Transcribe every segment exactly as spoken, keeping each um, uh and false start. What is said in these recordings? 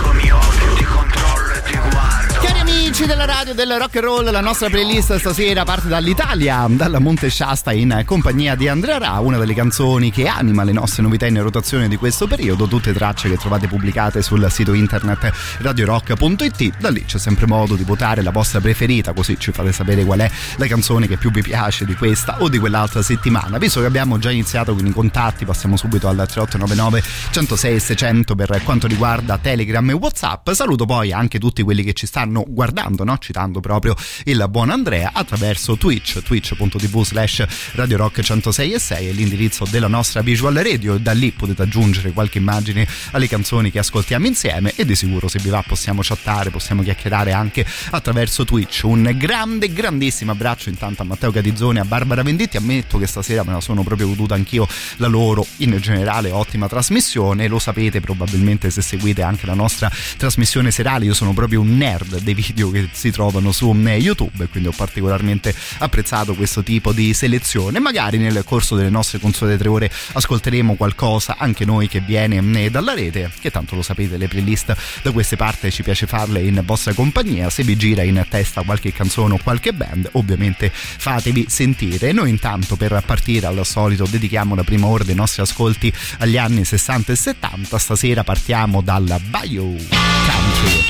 Come odio, ti controllo e ti guardo. Cari amici della radio, del rock and roll, la nostra playlist stasera parte dall'Italia, dalla Monte Shasta, in compagnia di Andrea Ra, una delle canzoni che anima le nostre novità in rotazione di questo periodo, tutte tracce che trovate pubblicate sul sito internet radio rock punto it. Da lì c'è sempre modo di votare la vostra preferita, così ci fate sapere qual è la canzone che più vi piace di questa o di quell'altra settimana. Visto che abbiamo già iniziato con i contatti, passiamo subito al tre otto nove nove centosei seicento per quanto riguarda Telegram e WhatsApp. Saluto poi anche tutti quelli che ci stanno guardando, no? Citando proprio il buon Andrea, attraverso Twitch, twitch punto tv slash radio rock centosei e sei è l'indirizzo della nostra visual radio, e da lì potete aggiungere qualche immagine alle canzoni che ascoltiamo insieme, e di sicuro, se vi va, possiamo chattare, possiamo chiacchierare anche attraverso Twitch. Un grande, grandissimo abbraccio intanto a Matteo Catizzone, a Barbara Venditti. Ammetto che stasera me la sono proprio goduta anch'io la loro, in generale ottima trasmissione, lo sapete probabilmente se seguite anche la nostra trasmissione serale, io sono proprio un nerd dei video che si trovano su YouTube, quindi ho particolarmente apprezzato questo tipo di selezione. Magari nel corso delle nostre consuete tre ore ascolteremo qualcosa anche noi che viene dalla rete, che tanto lo sapete, le playlist da queste parti ci piace farle in vostra compagnia. Se vi gira in testa qualche canzone o qualche band, ovviamente fatevi sentire. Noi intanto, per partire al solito, dedichiamo la prima ora dei nostri ascolti agli anni sessanta e settanta. Stasera partiamo dalla Bayou Country.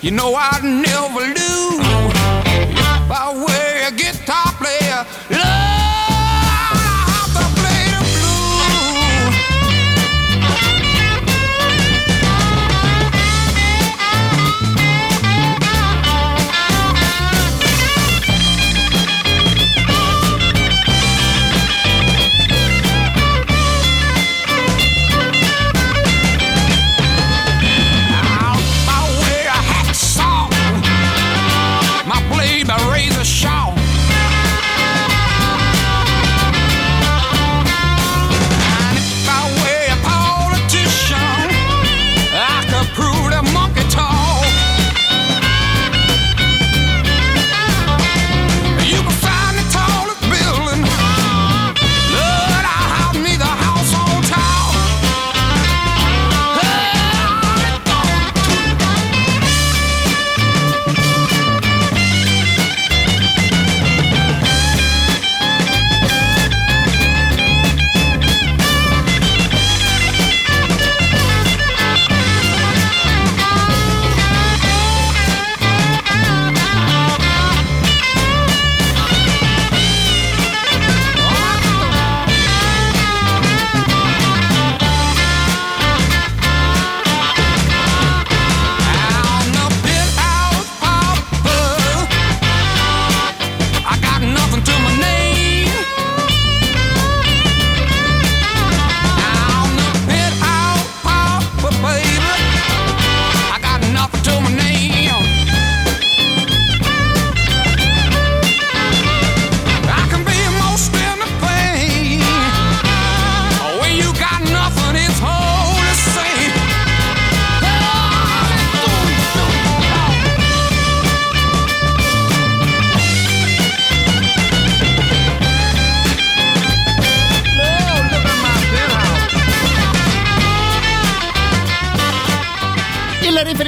You know I'd never lose if I were a guitar player. Lord, I have to play the blues. Out my way, I had to song.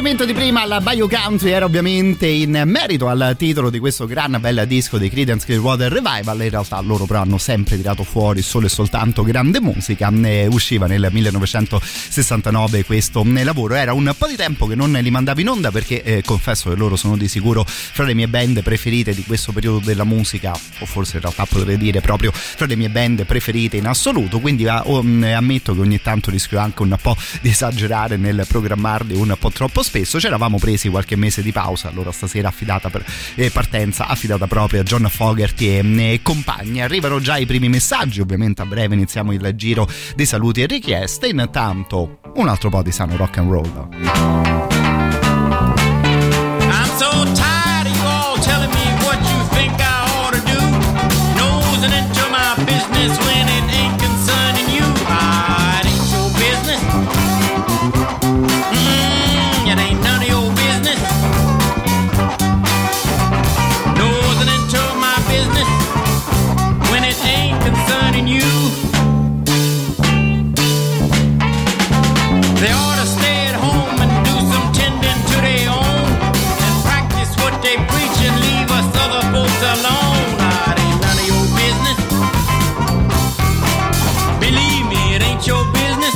riferimento di prima alla Bayou Country era ovviamente in merito al titolo di questo gran bel disco dei Creedence Clearwater Revival. In realtà loro però hanno sempre tirato fuori solo e soltanto grande musica. Usciva nel millenovecentosessantanove questo lavoro, era un po' di tempo che non li mandavo in onda perché eh, confesso che loro sono di sicuro fra le mie band preferite di questo periodo della musica, o forse in realtà potrei dire proprio fra le mie band preferite in assoluto, quindi ah, oh, ammetto che ogni tanto rischio anche un po' di esagerare nel programmarli un po' troppo spesso. Ci eravamo presi qualche mese di pausa, allora stasera affidata per eh, partenza affidata proprio a John Fogerty e eh, compagni. Arrivano già i primi messaggi, ovviamente a breve iniziamo il giro dei saluti e richieste, intanto un altro po' di sano rock and roll. I'm so tired of you all telling me what you think I ought to do, nosing into my business when it ain't concerning you. Ah, it ain't your business. Mmm, it ain't none of your business. Nosing into my business when it ain't concerning you. They ought to stay at home and do some tending to their own and practice what they preach and leave us other folks alone. Ah, it ain't none of your business. Believe me, it ain't your business.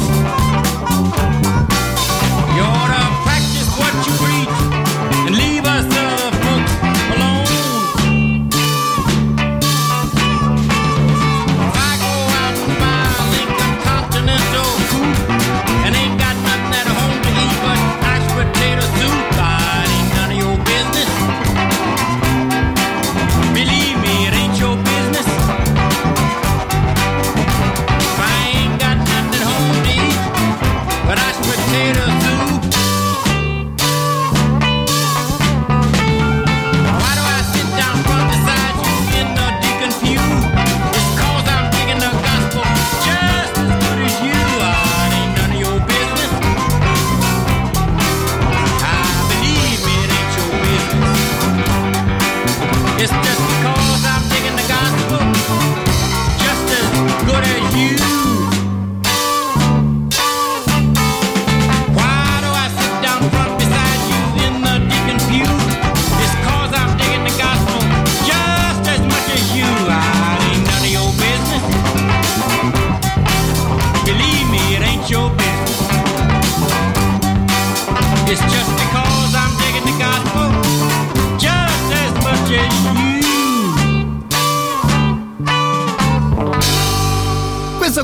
You ought to practice what you preach and leave us other folks alone. If I go out and buy a Lincoln Continental coupe and ain't got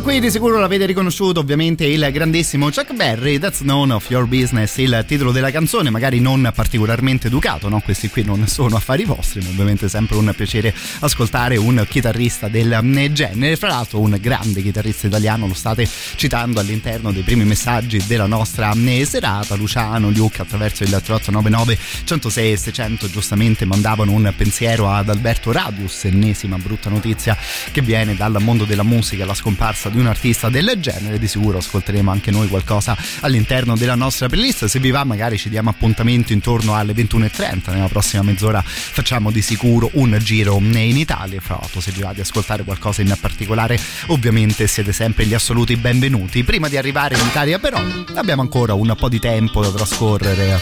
qui di sicuro l'avete riconosciuto, ovviamente il grandissimo Chuck Berry, That's None of Your Business il titolo della canzone, magari non particolarmente educato, no? Questi qui non sono affari vostri, ma ovviamente è sempre un piacere ascoltare un chitarrista del genere, fra l'altro un grande chitarrista italiano, lo state citando all'interno dei primi messaggi della nostra serata. Luciano, Luca attraverso il tre otto nove nove centosei seicento giustamente mandavano un pensiero ad Alberto Radius, ennesima brutta notizia che viene dal mondo della musica, la scomparsa di un artista del genere. Di sicuro ascolteremo anche noi qualcosa all'interno della nostra playlist, se vi va magari ci diamo appuntamento intorno alle ventuno e trenta, nella prossima mezz'ora facciamo di sicuro un giro in Italia, fra l'altro se vi va di ascoltare qualcosa in particolare ovviamente siete sempre gli assoluti benvenuti. Prima di arrivare in Italia però abbiamo ancora un po' di tempo da trascorrere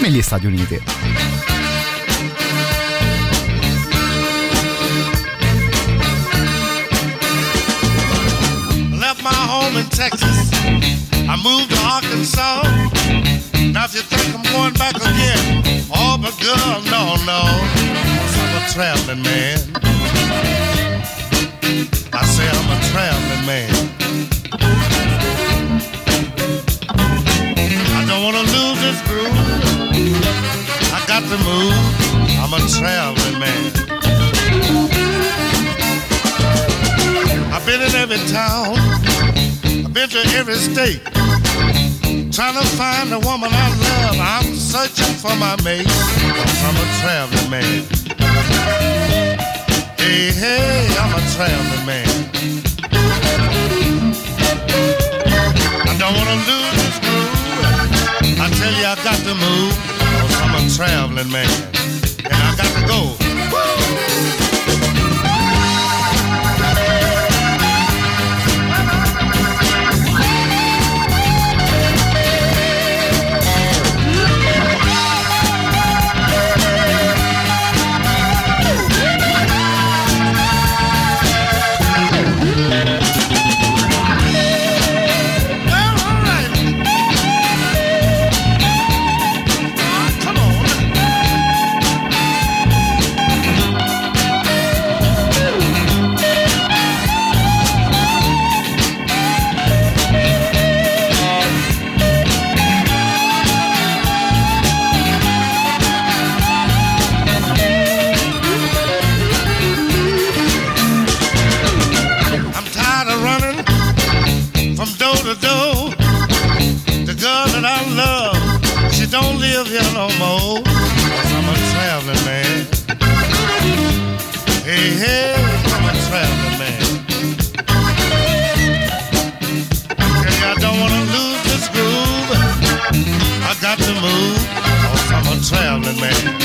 negli Stati Uniti. In Texas, I moved to Arkansas. Now if you think I'm going back again, oh but girl, no, no, I'm a traveling man. I said I'm a traveling man. I don't want to lose this groove. I got to move. I'm a traveling man. I've been in every town. I've been to every state, trying to find the woman I love. I'm searching for my mate. I'm a traveling man. Hey, hey, I'm a traveling man. I don't want to lose this groove. I tell you I got to move, 'cause I'm a traveling man. And I got to go. Woo! Yeah. no more. I'm a traveling man. Hey, hey, I'm a traveling man. Okay, I don't want to lose this groove. I got to move, 'cause I'm a traveling man.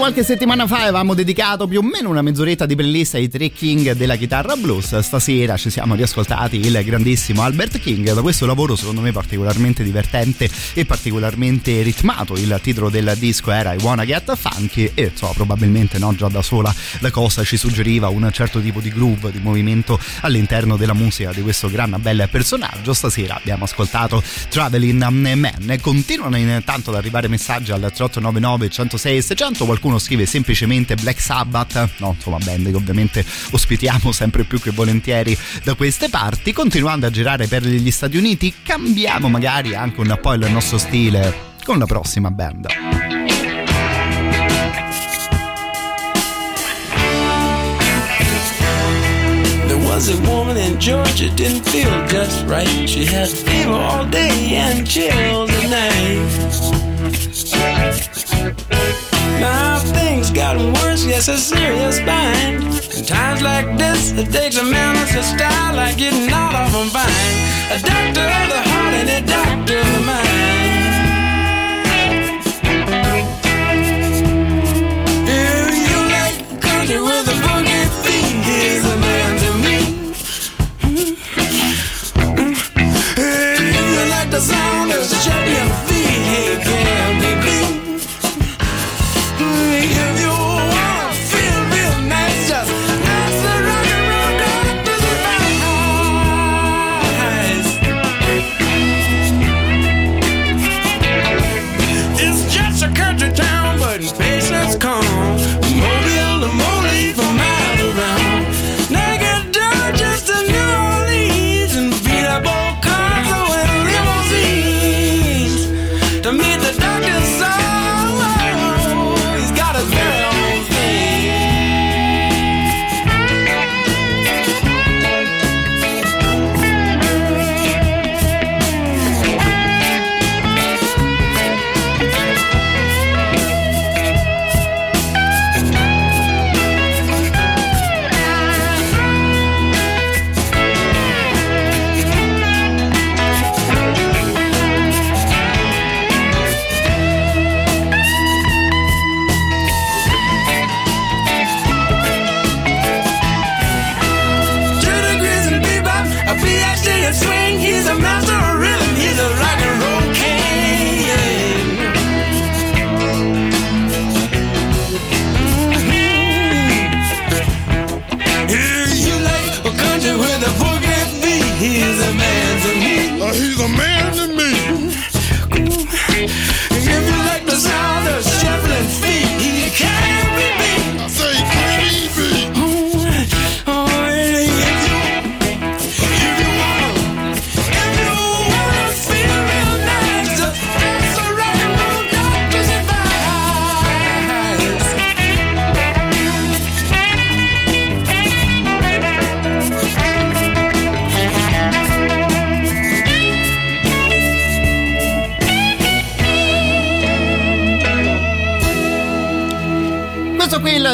Qualche settimana fa avevamo dedicato più o meno una mezz'oretta di playlist ai tre king della chitarra blues. Stasera ci siamo riascoltati il grandissimo Albert King da questo lavoro secondo me particolarmente divertente e particolarmente ritmato. Il titolo del disco era I Wanna Get Funky e so, probabilmente no, già da sola la cosa ci suggeriva un certo tipo di groove, di movimento all'interno della musica di questo gran bel personaggio. Stasera abbiamo ascoltato Traveling Man. Continuano intanto ad arrivare messaggi al tre otto nove nove, centosei, seicento. Qualcuno scrive semplicemente Black Sabbath, no, insomma band che ovviamente ospitiamo sempre più che volentieri da queste parti. Continuando a girare per gli Stati Uniti, cambiamo magari anche un po' il nostro stile con la prossima band. There was a woman in Georgia, didn't feel just right. She had fever all day and chills at night. Now things got worse, yes, a serious bind. In times like this, it takes a man with a style like getting out of a vine. A doctor of the heart and a doctor of the mind. If you like country with a boogie theme, he's a man to me. The sound is a champion feet, he can be beat. If you wanna feel real nice, just dance the rock and roll, gotta do the right. It's just a country town, but patience comes. Mobile to Moline for miles around. Naked door just to New Orleans and beat up old cars away. To meet the doctor's soul, he's got his very own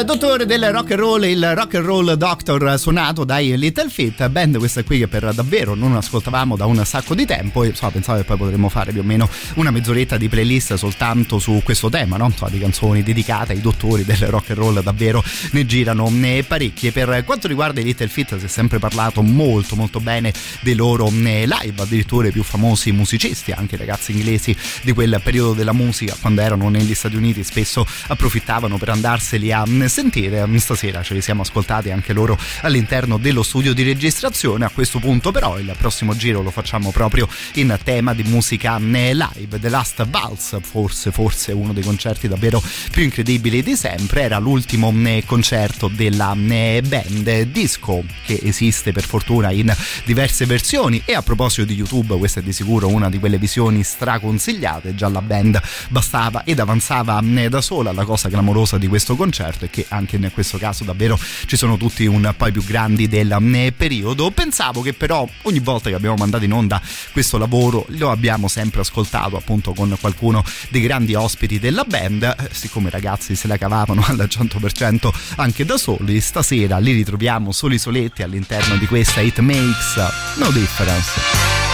dottore del rock and roll, il rock and roll doctor suonato dai Little Feat, band questa qui che per davvero non ascoltavamo da un sacco di tempo e so, pensavo che poi potremmo fare più o meno una mezz'oretta di playlist soltanto su questo tema, no? So, di canzoni dedicate ai dottori del rock and roll, davvero ne girano ne parecchie. Per quanto riguarda i Little Feat si è sempre parlato molto molto bene dei loro live, addirittura i più famosi musicisti, anche i ragazzi inglesi di quel periodo della musica quando erano negli Stati Uniti spesso approfittavano per andarseli belli a sentire stasera, ce li siamo ascoltati anche loro all'interno dello studio di registrazione. A questo punto però il prossimo giro lo facciamo proprio in tema di musica live. The Last Waltz, forse forse uno dei concerti davvero più incredibili di sempre, era l'ultimo concerto della band disco, che esiste per fortuna in diverse versioni, e a proposito di YouTube questa è di sicuro una di quelle visioni straconsigliate. Già la band bastava ed avanzava da sola. La cosa clamorosa di questo concerto è che anche in questo caso davvero ci sono tutti un po' i più grandi del periodo. Pensavo che però ogni volta che abbiamo mandato in onda questo lavoro lo abbiamo sempre ascoltato appunto con qualcuno dei grandi ospiti della band, siccome i ragazzi se la cavavano al cento per cento anche da soli, stasera li ritroviamo soli soletti all'interno di questa It Makes No Difference.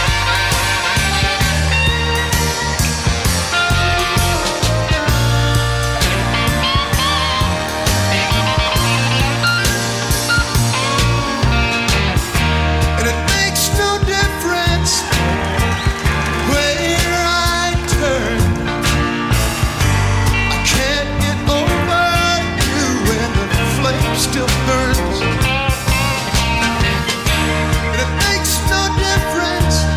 Still burns, and it makes no difference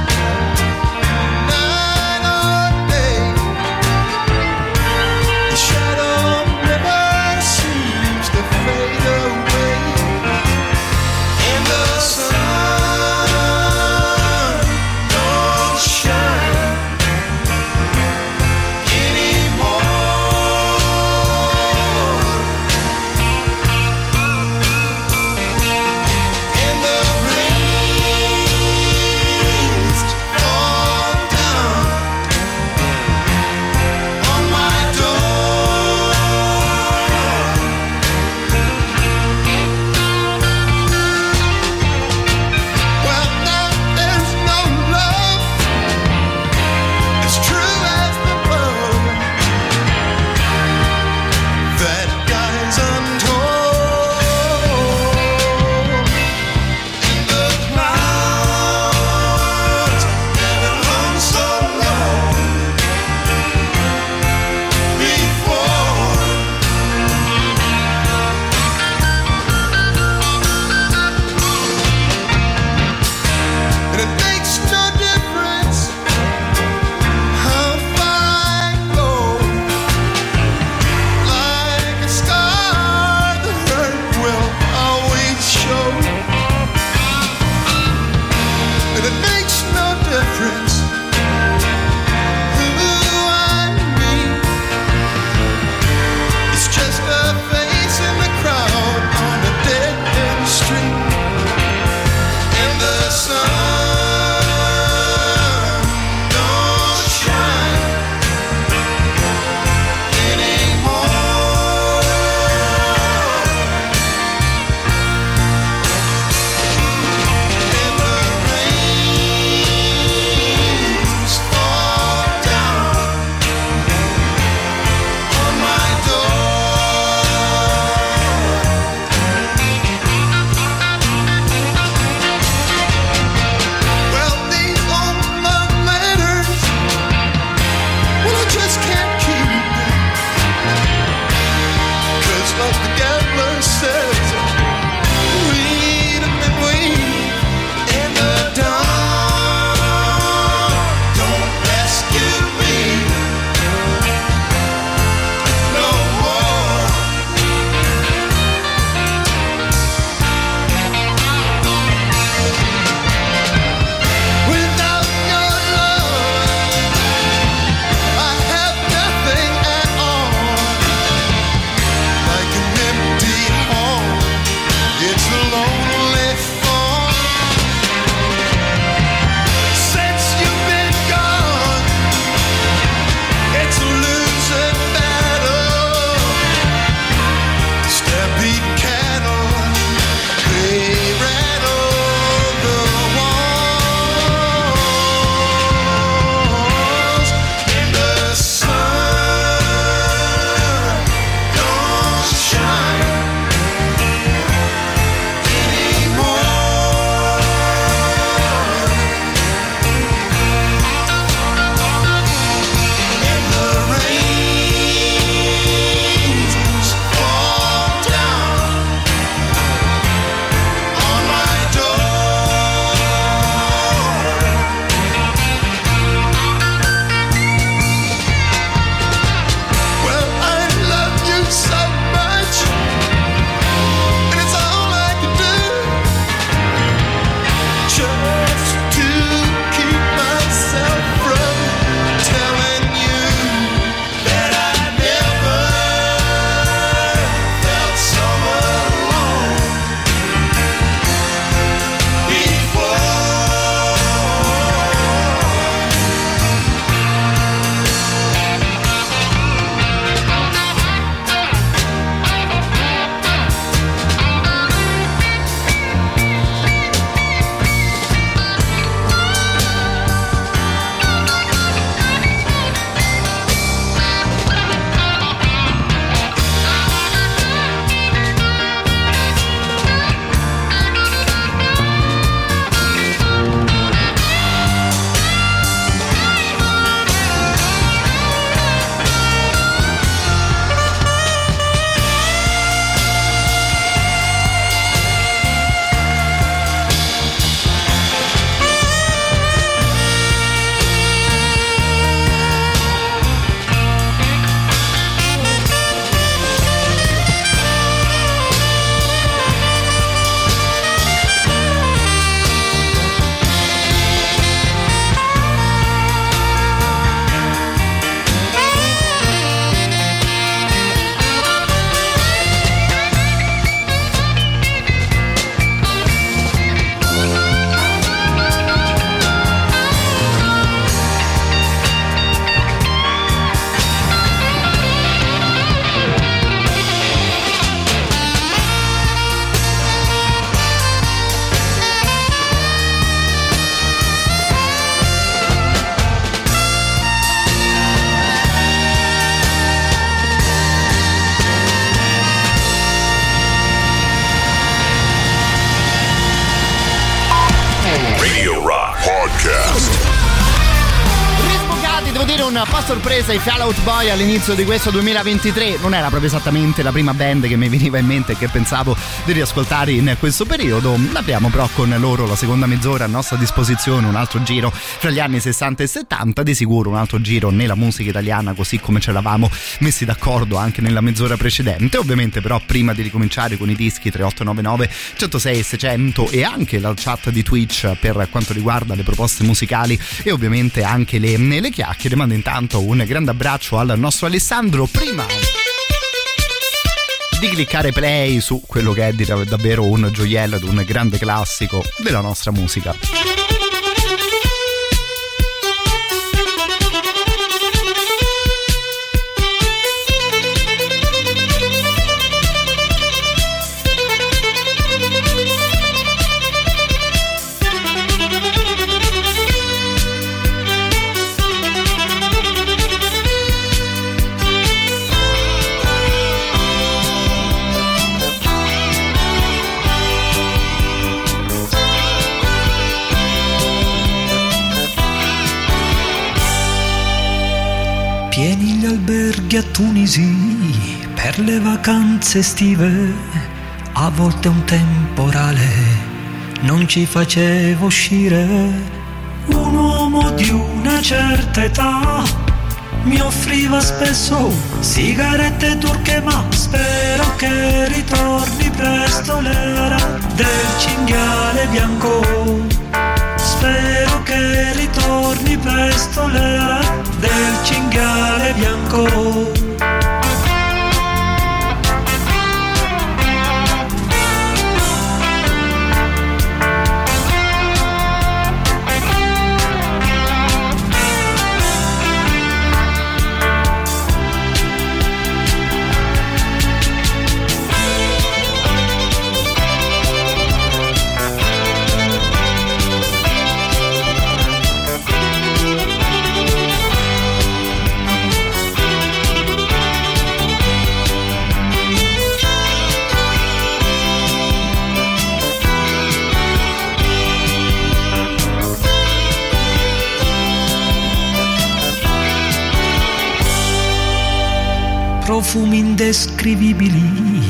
un po' sorpresa i Fallout Boy all'inizio di questo duemilaventitré. Non era proprio esattamente la prima band che mi veniva in mente e che pensavo di riascoltare in questo periodo. Abbiamo però con loro la seconda mezz'ora a nostra disposizione, un altro giro fra gli anni sessanta e settanta, di sicuro un altro giro nella musica italiana, così come ci eravamo messi d'accordo anche nella mezz'ora precedente. Ovviamente però prima di ricominciare con i dischi trentotto novantanove centosei seicento e anche la chat di Twitch per quanto riguarda le proposte musicali e ovviamente anche le, le chiacchiere, mando intanto un grande abbraccio al nostro Alessandro prima di cliccare play su quello che è davvero un gioiello ed un grande classico della nostra musica. A Tunisi per le vacanze estive, a volte un temporale non ci faceva uscire. Un uomo di una certa età mi offriva spesso sigarette turche, ma spero che ritorni presto l'era del cinghiale bianco, spero che ritorni presto l'era del cinghiale bianco. Profumi indescrivibili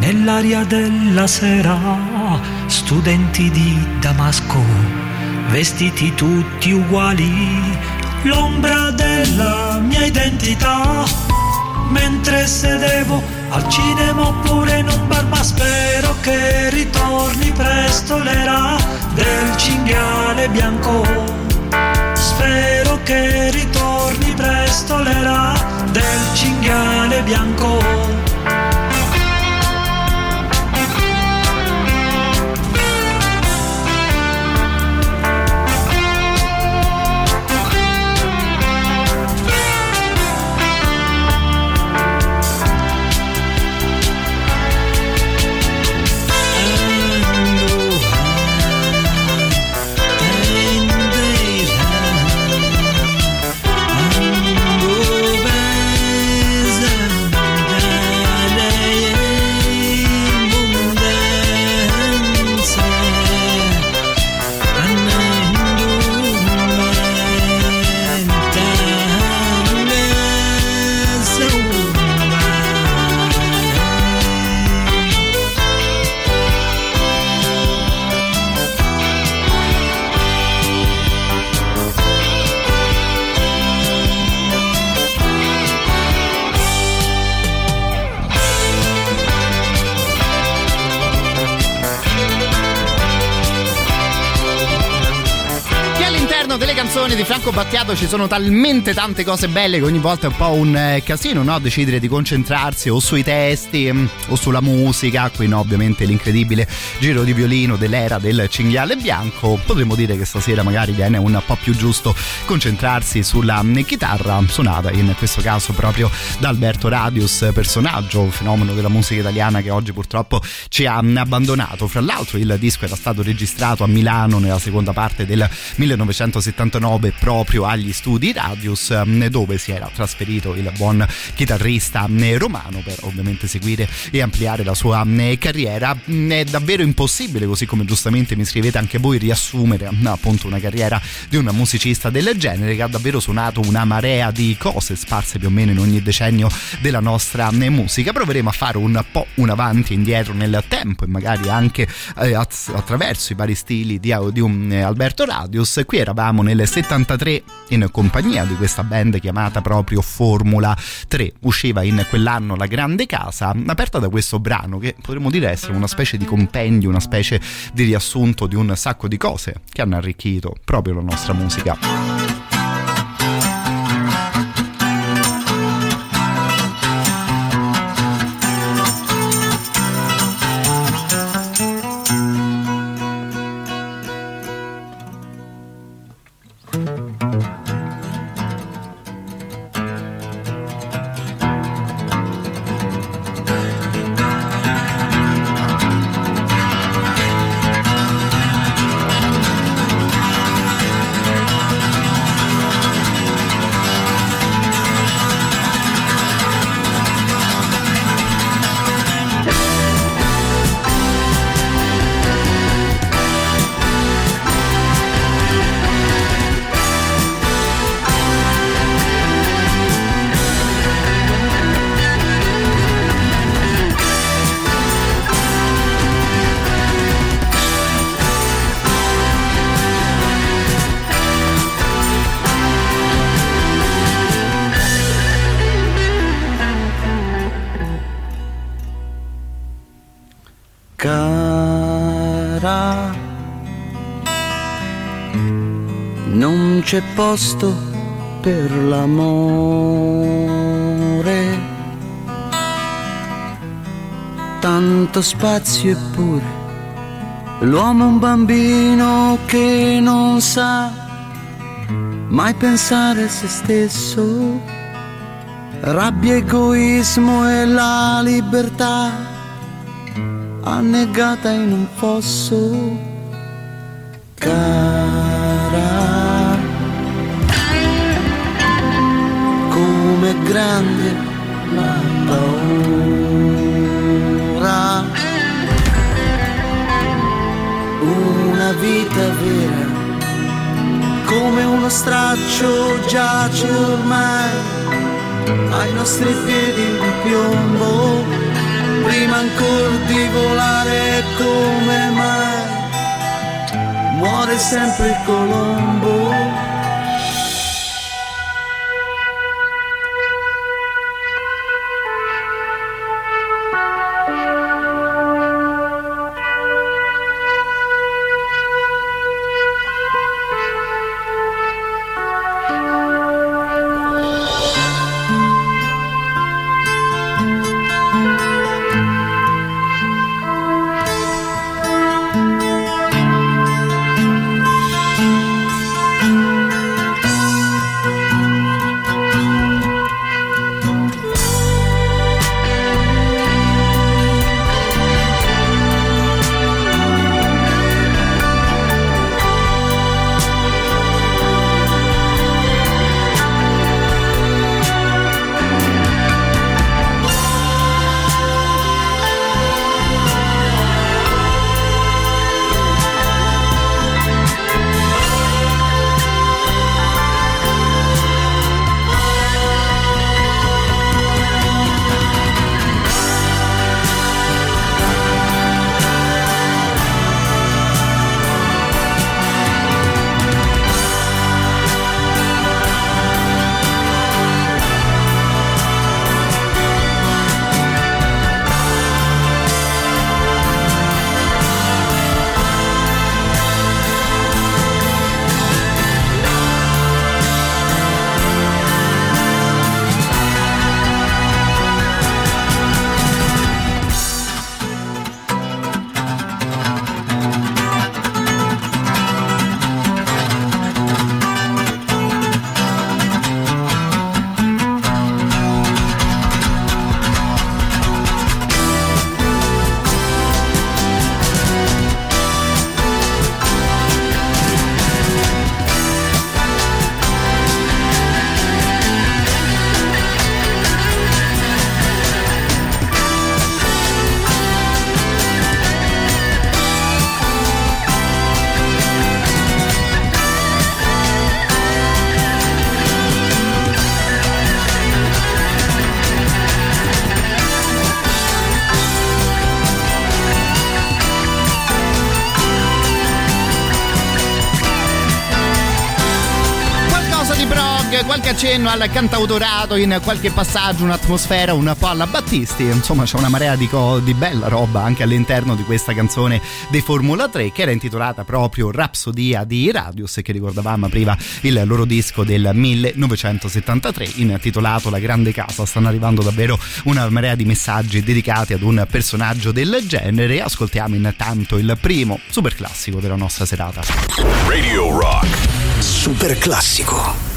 nell'aria della sera, studenti di Damasco vestiti tutti uguali. L'ombra della mia identità mentre sedevo al cinema oppure in un bar, ma spero che ritorni presto l'era del cinghiale bianco, spero che ritorni presto l'era del cinghiale bianco. Di Franco Battiato ci sono talmente tante cose belle che ogni volta è un po' un casino, no? Decidere di concentrarsi o sui testi o sulla musica. Qui no, ovviamente l'incredibile giro di violino dell'era del cinghiale bianco. Potremmo dire che stasera magari viene un po' più giusto concentrarsi sulla chitarra suonata in questo caso proprio da Alberto Radius, personaggio, fenomeno della musica italiana che oggi purtroppo ci ha abbandonato. Fra l'altro il disco era stato registrato a Milano nella seconda parte del millenovecentosessanta millenovecentosettantanove proprio agli studi Radius, dove si era trasferito il buon chitarrista romano per ovviamente seguire e ampliare la sua carriera. È davvero impossibile, così come giustamente mi scrivete anche voi, riassumere appunto una carriera di un musicista del genere, che ha davvero suonato una marea di cose sparse più o meno in ogni decennio della nostra musica. Proveremo a fare un po' un avanti e indietro nel tempo e magari anche attraverso i vari stili di Alberto Radius. Qui eravamo nel settantatré in compagnia di questa band chiamata proprio Formula tre. Usciva in quell'anno La Grande Casa, aperta da questo brano che potremmo dire essere una specie di compendio, una specie di riassunto di un sacco di cose che hanno arricchito proprio la nostra musica. C'è posto per l'amore, tanto spazio eppure l'uomo è un bambino che non sa mai pensare a se stesso, rabbia, egoismo e la libertà annegata in un fosso. Cara, com'è grande la paura, una vita vera come uno straccio giace ormai ai nostri piedi di piombo, prima ancora di volare come mai muore sempre il colombo. Rock, qualche accenno al cantautorato in qualche passaggio, un'atmosfera un po' alla Battisti, insomma c'è una marea di, co- di bella roba anche all'interno di questa canzone dei Formula tre, che era intitolata proprio Rapsodia di Radius, che ricordavamo prima il loro disco del millenovecentosettantatré intitolato La Grande Casa. Stanno arrivando davvero una marea di messaggi dedicati ad un personaggio del genere. Ascoltiamo intanto il primo super classico della nostra serata. Radio Rock Super Classico.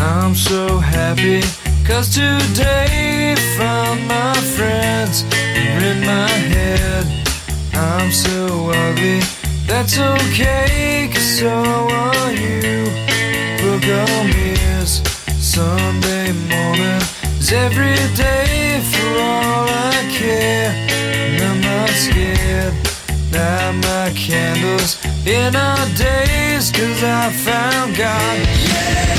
I'm so happy 'cause today found my friends in my head. I'm so ugly, that's okay 'cause so are you. Book of mirrors, Sunday morning is every day for all I care. And I'm not scared, light my candles in our days 'cause I found God. Yeah.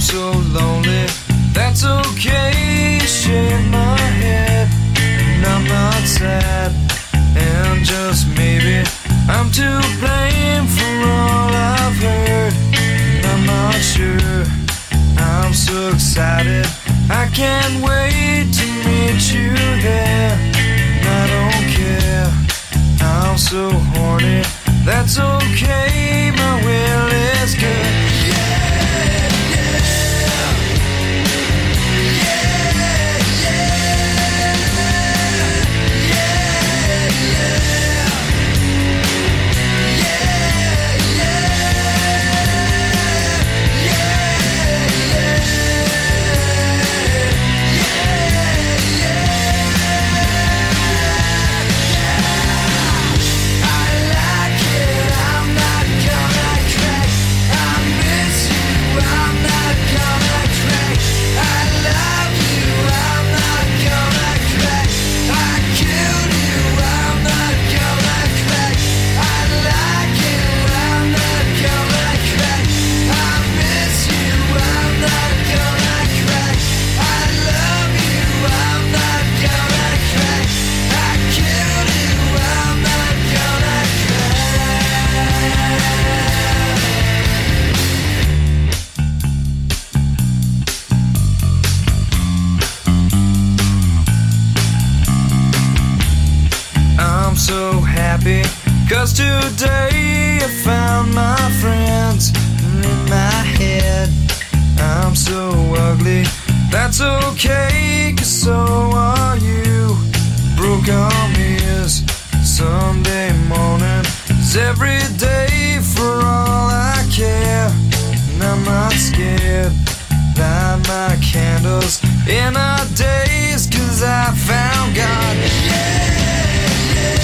So lonely, that's okay, shake my head, and I'm not sad, and just maybe I'm to blame for all I've heard, and I'm not sure, I'm so excited, I can't wait to meet you there, and I don't care, I'm so horny, that's okay, my will is good. Cause today I found my friends in my head. I'm so ugly, that's okay, 'cause so are you. Broke arm ears, Sunday morning is every day for all I care. And I'm not scared, light my candles in our days 'cause I found God. Yeah. I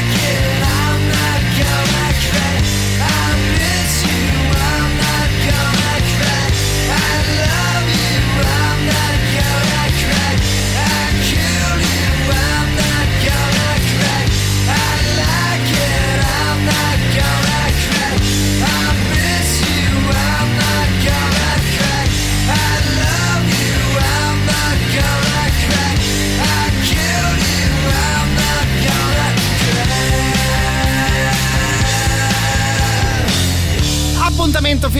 like it, I'm not gonna cry. I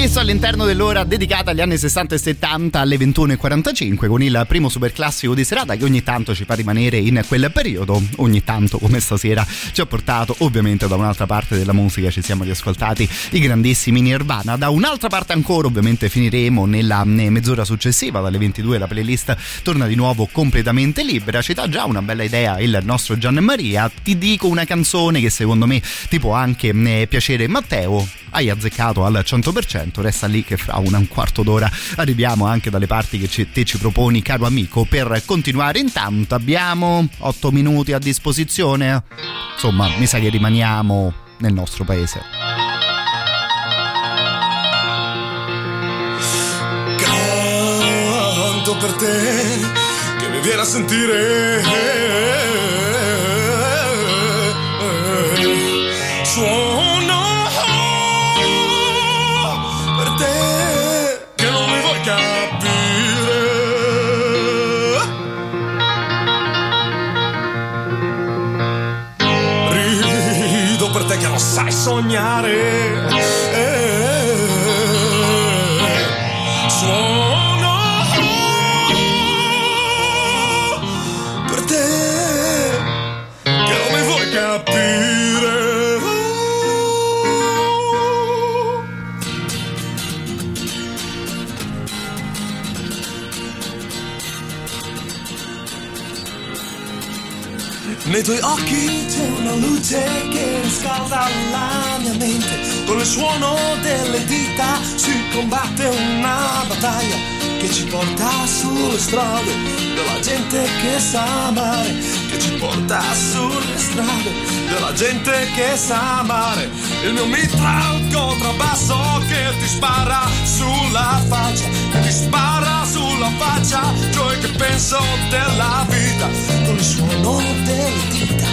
stesso all'interno dell'ora dedicata agli anni sessanta e settanta alle ventuno e quarantacinque, con il primo superclassico di serata che ogni tanto ci fa rimanere in quel periodo. Ogni tanto, come stasera, ci ha portato ovviamente da un'altra parte della musica, ci siamo riascoltati i grandissimi Nirvana, da un'altra parte ancora ovviamente finiremo nella mezz'ora successiva dalle ventidue, la playlist torna di nuovo completamente libera. Ci dà già una bella idea il nostro Gianmaria, ti dico una canzone che secondo me ti può anche piacere, Matteo, hai azzeccato al cento per cento, resta lì che fra un quarto d'ora arriviamo anche dalle parti che ci, te ci proponi, caro amico, per continuare. Intanto abbiamo otto minuti a disposizione, insomma mi sa che rimaniamo nel nostro paese. Canto per te che mi viene a sentire, suono che non sai sognare, eh, eh, eh. Suono per te che non mi vuoi capire. Nei tuoi occhi c'è una luce che scalda la mia mente, con il suono delle dita si combatte una battaglia che ci porta sulle strade della gente che sa amare, che ci porta sulle strade della gente che sa amare. Il mio mitra è un contrabbasso che ti spara sulla faccia, che ti spara sulla faccia, cioè che penso della vita, con il suono delle dita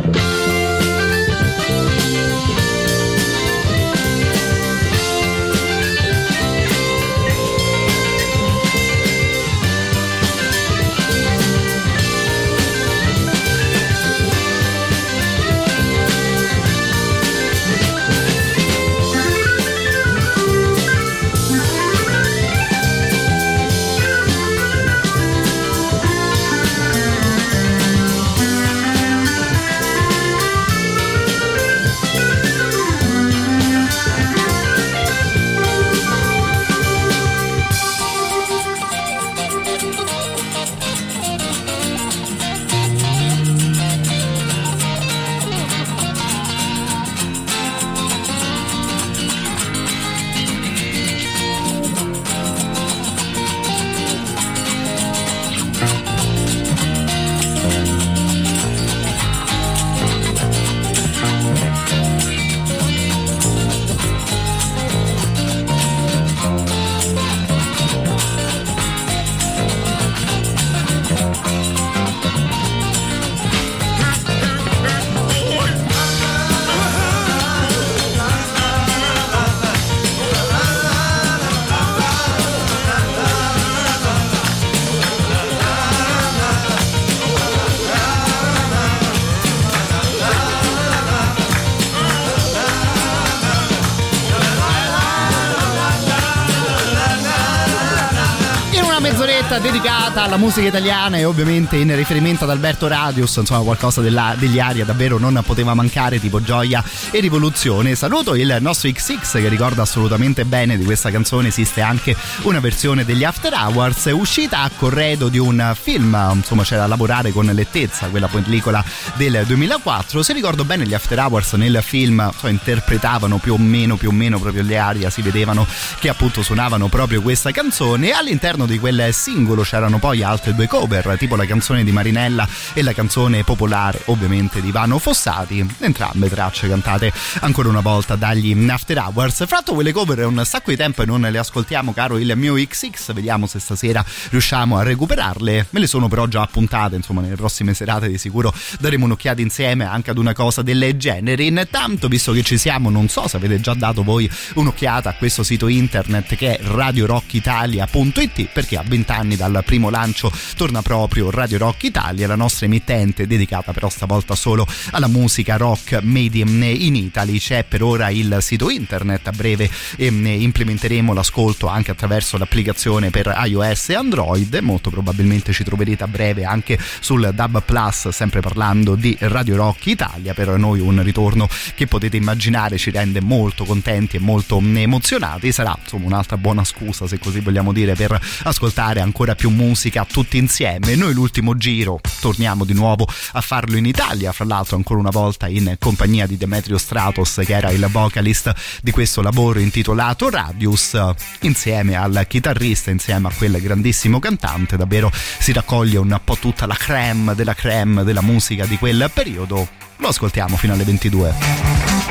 Dedicata alla musica italiana e ovviamente in riferimento ad Alberto Radius, insomma qualcosa della, degli Aria davvero non poteva mancare, tipo gioia e rivoluzione. Saluto il nostro ics ics che ricorda assolutamente bene di questa canzone, esiste anche una versione degli After Hours uscita a corredo di un film, insomma c'era a lavorare con Lettezza, quella pellicola del duemilaquattro, se ricordo bene gli After Hours nel film so, interpretavano più o meno più o meno proprio gli Aria, si vedevano che appunto suonavano proprio questa canzone, e all'interno di quel singolo singolo c'erano poi altre due cover, tipo la canzone di Marinella e la canzone popolare ovviamente di Ivano Fossati, entrambe tracce cantate ancora una volta dagli After Hours. Fratto quelle cover è un sacco di tempo e non le ascoltiamo, caro il mio ics ics, vediamo se stasera riusciamo a recuperarle, me le sono però già appuntate, insomma nelle prossime serate di sicuro daremo un'occhiata insieme anche ad una cosa del genere. Intanto, visto che ci siamo, non so se avete già dato voi un'occhiata a questo sito internet che è radio rock italia punto it, perché a vent'anni dal primo lancio torna proprio Radio Rock Italia, la nostra emittente dedicata però stavolta solo alla musica rock made in Italy. C'è per ora il sito internet, a breve implementeremo l'ascolto anche attraverso l'applicazione per iOS e Android, molto probabilmente ci troverete a breve anche sul D A B Plus, sempre parlando di Radio Rock Italia. Per noi un ritorno che potete immaginare ci rende molto contenti e molto emozionati, sarà insomma un'altra buona scusa, se così vogliamo dire, per ascoltare ancora più musica tutti insieme. Noi l'ultimo giro torniamo di nuovo a farlo in Italia, fra l'altro ancora una volta in compagnia di Demetrio Stratos, che era il vocalist di questo lavoro intitolato Radius, insieme al chitarrista, insieme a quel grandissimo cantante. Davvero si raccoglie un po' tutta la crème della crème della musica di quel periodo. Lo ascoltiamo fino alle ventidue.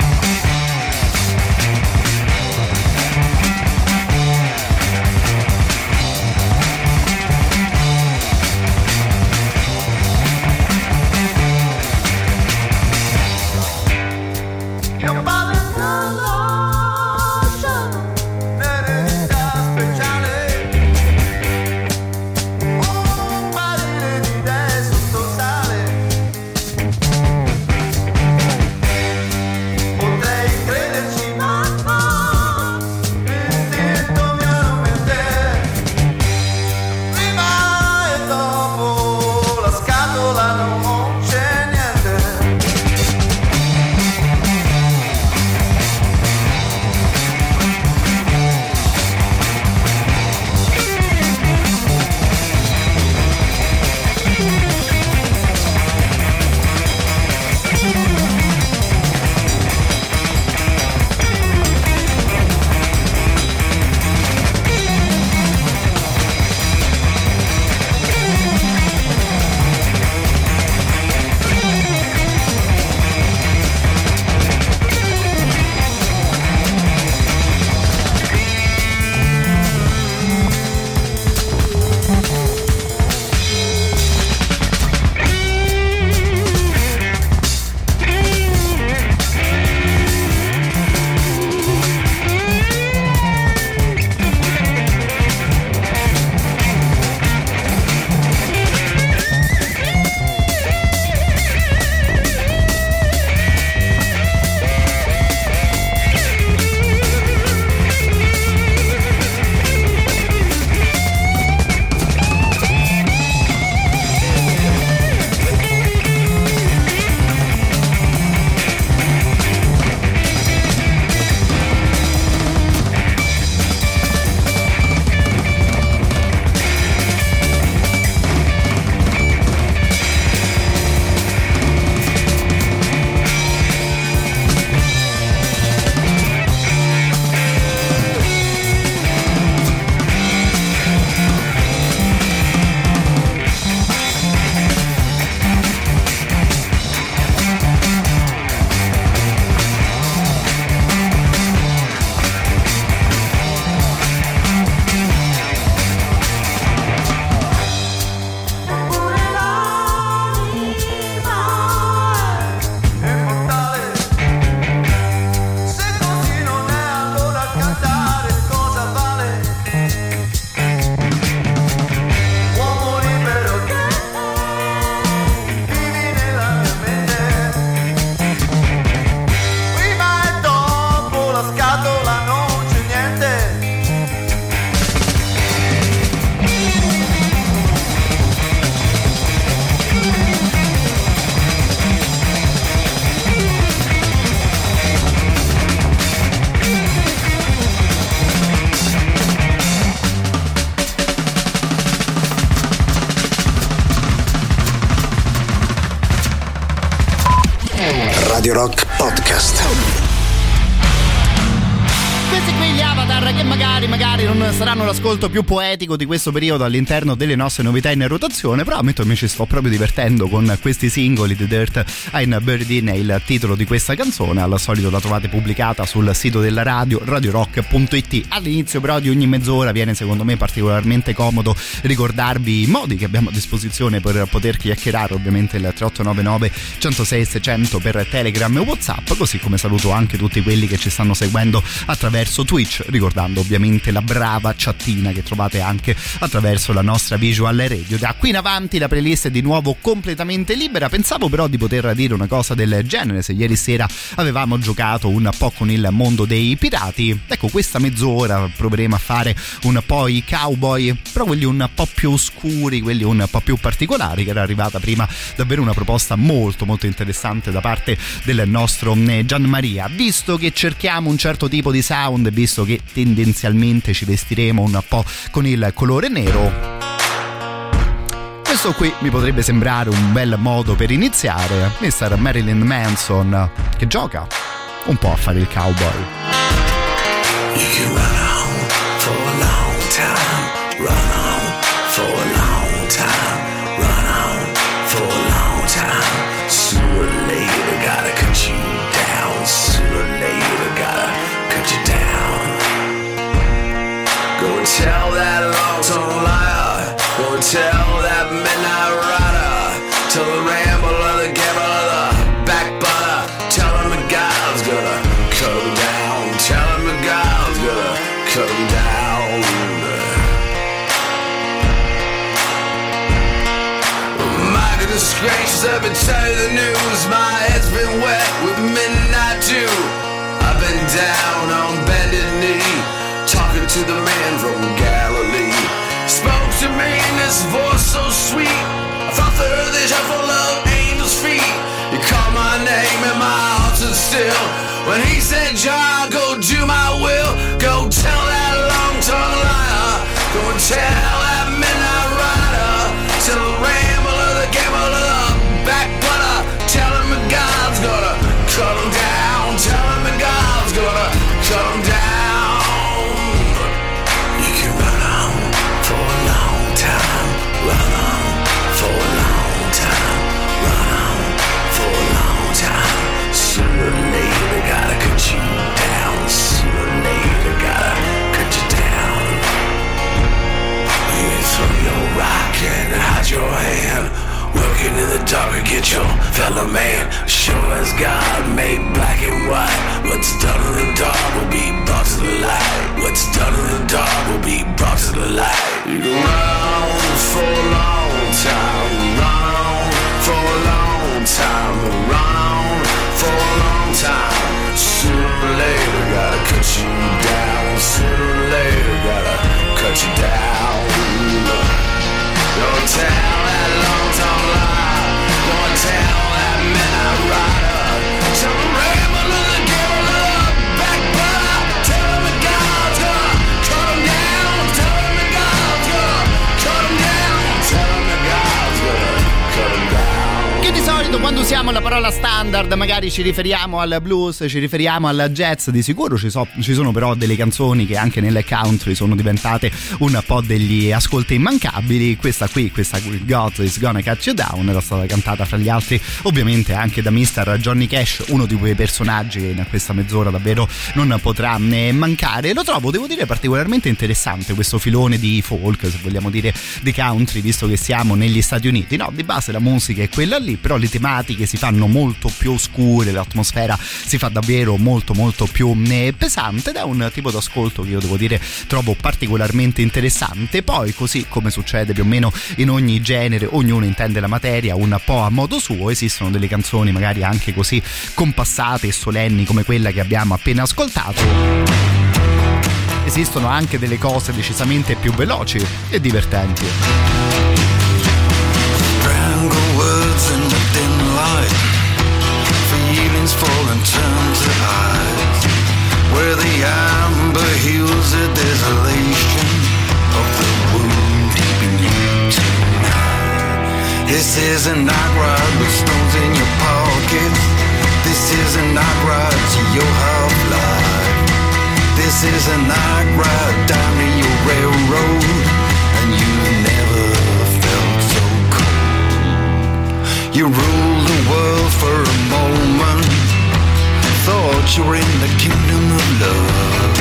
Rock Podcast. Questi qui li amano. chitarra che magari magari non saranno l'ascolto più poetico di questo periodo all'interno delle nostre novità in rotazione, però ammetto che mi ci sto proprio divertendo con questi singoli di Dirt in Birdine, il titolo di questa canzone. Al solito la trovate pubblicata sul sito della radio, radio rock punto it. All'inizio però di ogni mezz'ora viene secondo me particolarmente comodo ricordarvi i modi che abbiamo a disposizione per poter chiacchierare, ovviamente il tre otto nove nove centosei seicento per Telegram e WhatsApp, così come saluto anche tutti quelli che ci stanno seguendo attraverso Twitch, ricordando ovviamente la brava chattina che trovate anche attraverso la nostra visual radio. Da qui in avanti la playlist è di nuovo completamente libera. Pensavo però di poter dire una cosa del genere se ieri sera avevamo giocato un po' con il mondo dei pirati. Ecco, questa mezz'ora proveremo a fare un po' i cowboy, però quelli un po' più oscuri, quelli un po' più particolari, che era arrivata prima davvero una proposta molto molto interessante da parte del nostro Gianmaria. Visto che cerchiamo un certo tipo di sound, visto che tendenzialmente ci vestiremo un po' con il colore nero, questo qui mi potrebbe sembrare un bel modo per iniziare. mister Marilyn Manson, che gioca un po' a fare il cowboy. You can run on for a long time, run on for a long time, run on for a long time. Sooner or later gotta cut you down, sooner or later gotta cut you down. Go and tell that long-tongued liar, go and tell that midnight rider, tell the rambler, the gambler, the back butter, tell him the God's gonna cut him down, tell him the God's gonna cut him down. My goodness gracious, I've been tired of the news, my head's been wet with midnight dew. I've been down on bended knee, talking to the man from Galilee. Spoke to me in this voice so sweet, I thought the earth is half full of angels' feet. You called my name and my heart stood still when he said, John, go do my will. Go tell that long-tongued liar, go and tell that midnight rider, tell the rambler, the gambler, the backbiter, tell him that God's gonna cut him down, tell him that God's gonna cut him down. And hide your hand, working in the dark and get your fellow man. Sure as God made black and white, what's done in the dark will be brought to the light. What's done in the dark will be brought to the light. You can run for a long time, run for a long time, run for a long time. Sooner or later gotta cut you down, sooner or later gotta cut you down. Don't tell that long-tongued lie, don't tell that midnight rider, tell the rambler, the gambler, the backbiter, tell him that God's gonna cut him down, tell him that God's gonna cut him down, tell him that God's gonna cut him down. Che di solito quando usiamo la parola standard magari ci riferiamo al blues, ci riferiamo al jazz, di sicuro ci, so, ci sono però delle canzoni che anche nel country sono diventate un po' degli ascolti immancabili. Questa qui, questa qui, God is gonna cut you down, era stata cantata fra gli altri ovviamente anche da mister Johnny Cash, uno di quei personaggi che in questa mezz'ora davvero non potrà né mancare. Lo trovo, devo dire, particolarmente interessante questo filone di folk, se vogliamo dire di country, visto che siamo negli Stati Uniti. No, di base la musica è quella lì, però le tematiche si fanno molto più oscure, l'atmosfera si fa davvero molto molto più pesante ed è un tipo d'ascolto che io devo dire trovo particolarmente interessante. Poi, così come succede più o meno in ogni genere, ognuno intende la materia un po' a modo suo. Esistono delle canzoni magari anche così compassate e solenni come quella che abbiamo appena ascoltato, esistono anche delle cose decisamente più veloci e divertenti. In the dim light, feelings fall and turn to eyes. Where the amber heals the desolation of the wound deep in you tonight. This is a night ride with stones in your pockets. This is a night ride to your half-life. This This is an Agra down to your railroad, and you never felt so cold. You ruled the world for a moment, thought you were in the kingdom of love.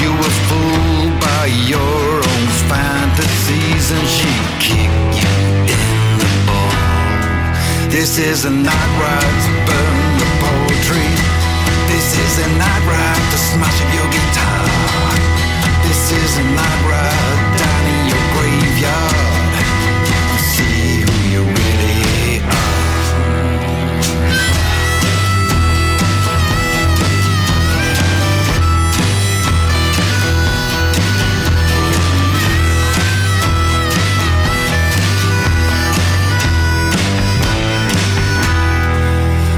You were fooled by your own fantasies, and she kicked you in the ball. This is an Agra to burn the poetry. This is a night ride, the smash of your guitar. This is a night ride down in your graveyard. See who you really are.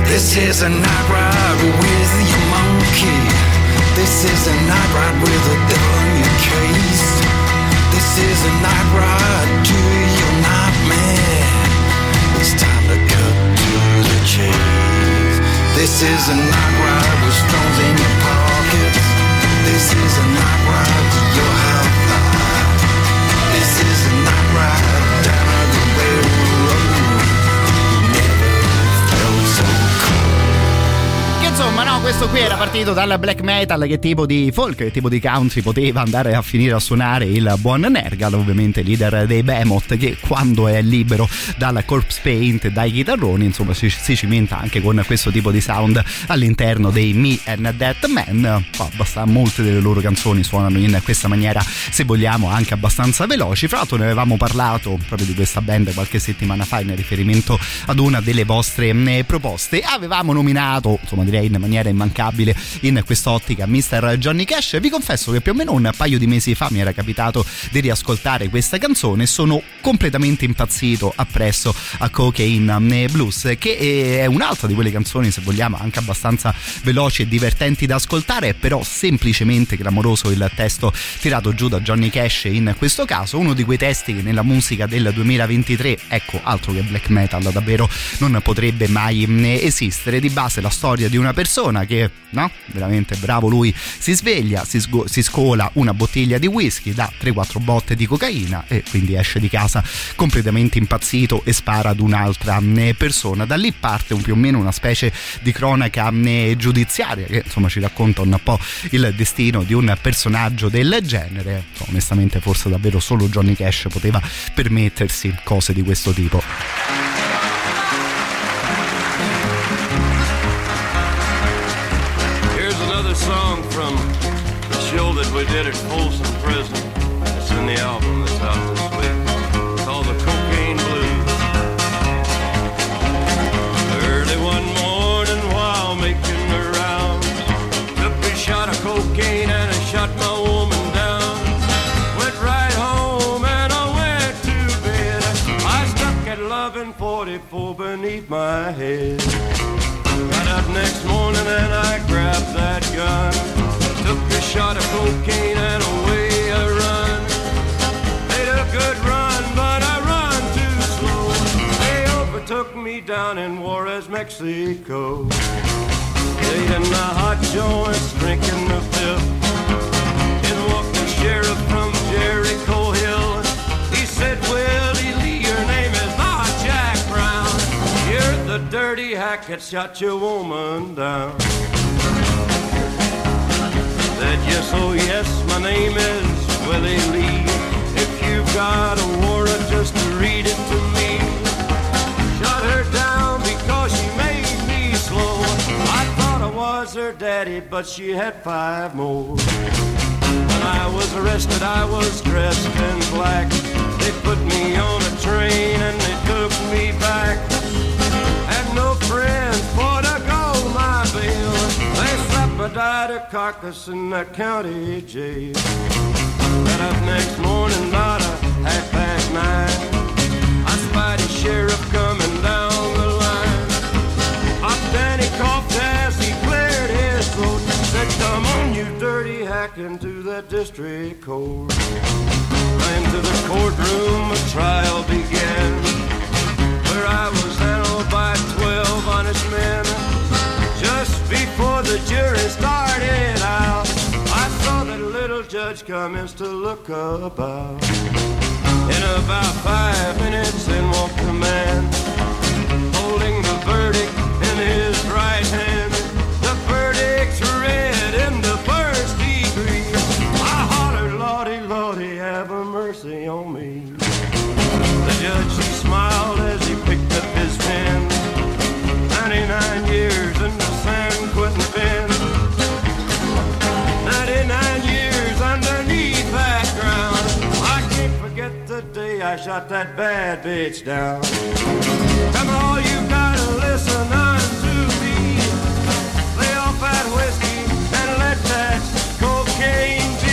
This is a night ride with you. This is a night ride with a devil in your case. This is a night ride to your nightmare. It's time to cut to the chase. This is a night ride with stones in your pockets. This is a night ride to your health line. This is a night ride down the railroad. Never felt so cold. Insomma, no, questo qui era partito dal black metal. Che tipo di folk, che tipo di country poteva andare a finire a suonare il buon Nergal, ovviamente leader dei Behemoth, che quando è libero dal corpse paint, dai chitarroni, insomma si, si cimenta anche con questo tipo di sound all'interno dei Me and That Man. Oh, basta, molte delle loro canzoni suonano in questa maniera, se vogliamo anche abbastanza veloci. Fra l'altro ne avevamo parlato proprio di questa band qualche settimana fa in riferimento ad una delle vostre proposte. Avevamo nominato, insomma direi in maniera immancabile in quest'ottica, mister Johnny Cash. Vi confesso che più o meno un paio di mesi fa mi era capitato di riascoltare questa canzone. Sono completamente impazzito appresso a Cocaine Blues, che è un'altra di quelle canzoni, se vogliamo, anche abbastanza veloci e divertenti da ascoltare, però semplicemente clamoroso il testo tirato giù da Johnny Cash in questo caso. Uno di quei testi che nella musica del duemilaventitré, ecco, altro che black metal, davvero non potrebbe mai esistere. Di base la storia di una persona che, no, veramente bravo lui, si sveglia, si, sgo- si scola una bottiglia di whisky, dà tre quattro botte di cocaina e quindi esce di casa completamente impazzito e spara ad un'altra persona. Da lì parte un, più o meno una specie di cronaca giudiziaria che insomma ci racconta un po' il destino di un personaggio del genere. Onestamente forse davvero solo Johnny Cash poteva permettersi cose di questo tipo. Song from the show that we did at Folsom Prison. It's in the album that's out this week. It's called The Cocaine Blues. Early one morning while making the rounds, took a shot of cocaine and I shot my woman down. Went right home and I went to bed. I stuck at love in forty-four beneath my head. Got up next morning and I grabbed that gun. Took a shot of cocaine and away I run. Made a good run, but I run too slow. They overtook me down in Juarez, Mexico. Late in the hot joints, drinking the fifth. In walked the sheriff from Jericho Hill. He said, Willie Lee, your name is not Jack Brown. You're the dirty hack that shot your woman down. Said, yes, oh yes, my name is Willie Lee. If you've got a warrant, just read it to me. Shut her down because she made me slow. I thought I was her daddy, but she had five more. When I was arrested, I was dressed in black. They put me on a train and they took me back. Had no friends for to go my bail. They I died a carcass in that county jail. Got up next morning about a half past nine. I spied a sheriff coming down the line. Up and he coughed as he cleared his throat. Said, come on, you dirty hack, into the district court. Ran to the courtroom, a trial began, where I was handled by twelve honest men. Just before the jury started out, I saw Cash commenced to look about. In about five minutes in walked the man, holding the verdict in his right hand. The verdict's read in the first degree. I hollered, Lordy, Lordy, have a mercy on me. The judge, he smiled as he picked up his pen. Ninety-nine years in the San Quentin pen. I shot that bad bitch down. Come on, you gotta listen unto me. Lay off that whiskey and let that cocaine be.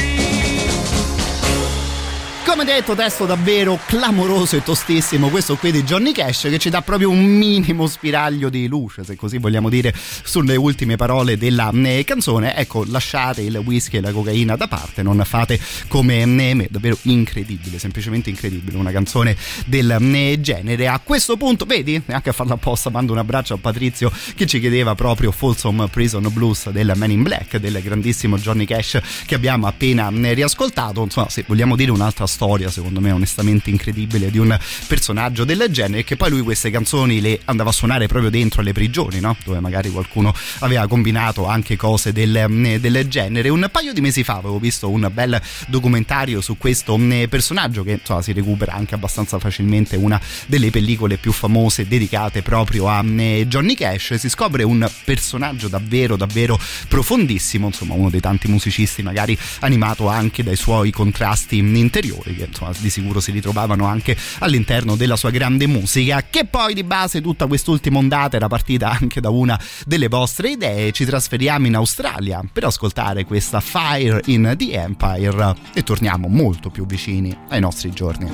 Come detto, testo davvero clamoroso e tostissimo, questo qui di Johnny Cash, che ci dà proprio un minimo spiraglio di luce, se così vogliamo dire, sulle ultime parole della canzone. Ecco, lasciate il whisky e la cocaina da parte, non fate come me, davvero incredibile, semplicemente incredibile, una canzone del genere. A questo punto, vedi, neanche a farla apposta, mando un abbraccio a Patrizio che ci chiedeva proprio Folsom Prison Blues del Man in Black, del grandissimo Johnny Cash che abbiamo appena riascoltato. Insomma, se vogliamo dire un'altra storia, secondo me onestamente incredibile, di un personaggio del genere, che poi lui queste canzoni le andava a suonare proprio dentro le prigioni, no? Dove magari qualcuno aveva combinato anche cose del, del genere. Un paio di mesi fa avevo visto un bel documentario su questo personaggio, che insomma si recupera anche abbastanza facilmente, una delle pellicole più famose dedicate proprio a Johnny Cash. Si scopre un personaggio davvero davvero profondissimo, insomma uno dei tanti musicisti magari animato anche dai suoi contrasti interiori, che insomma di sicuro si ritrovavano anche all'interno della sua grande musica. Che poi di base tutta quest'ultima ondata era partita anche da una delle vostre idee. Ci trasferiamo in Australia per ascoltare questa Fire in the Empire e torniamo molto più vicini ai nostri giorni. I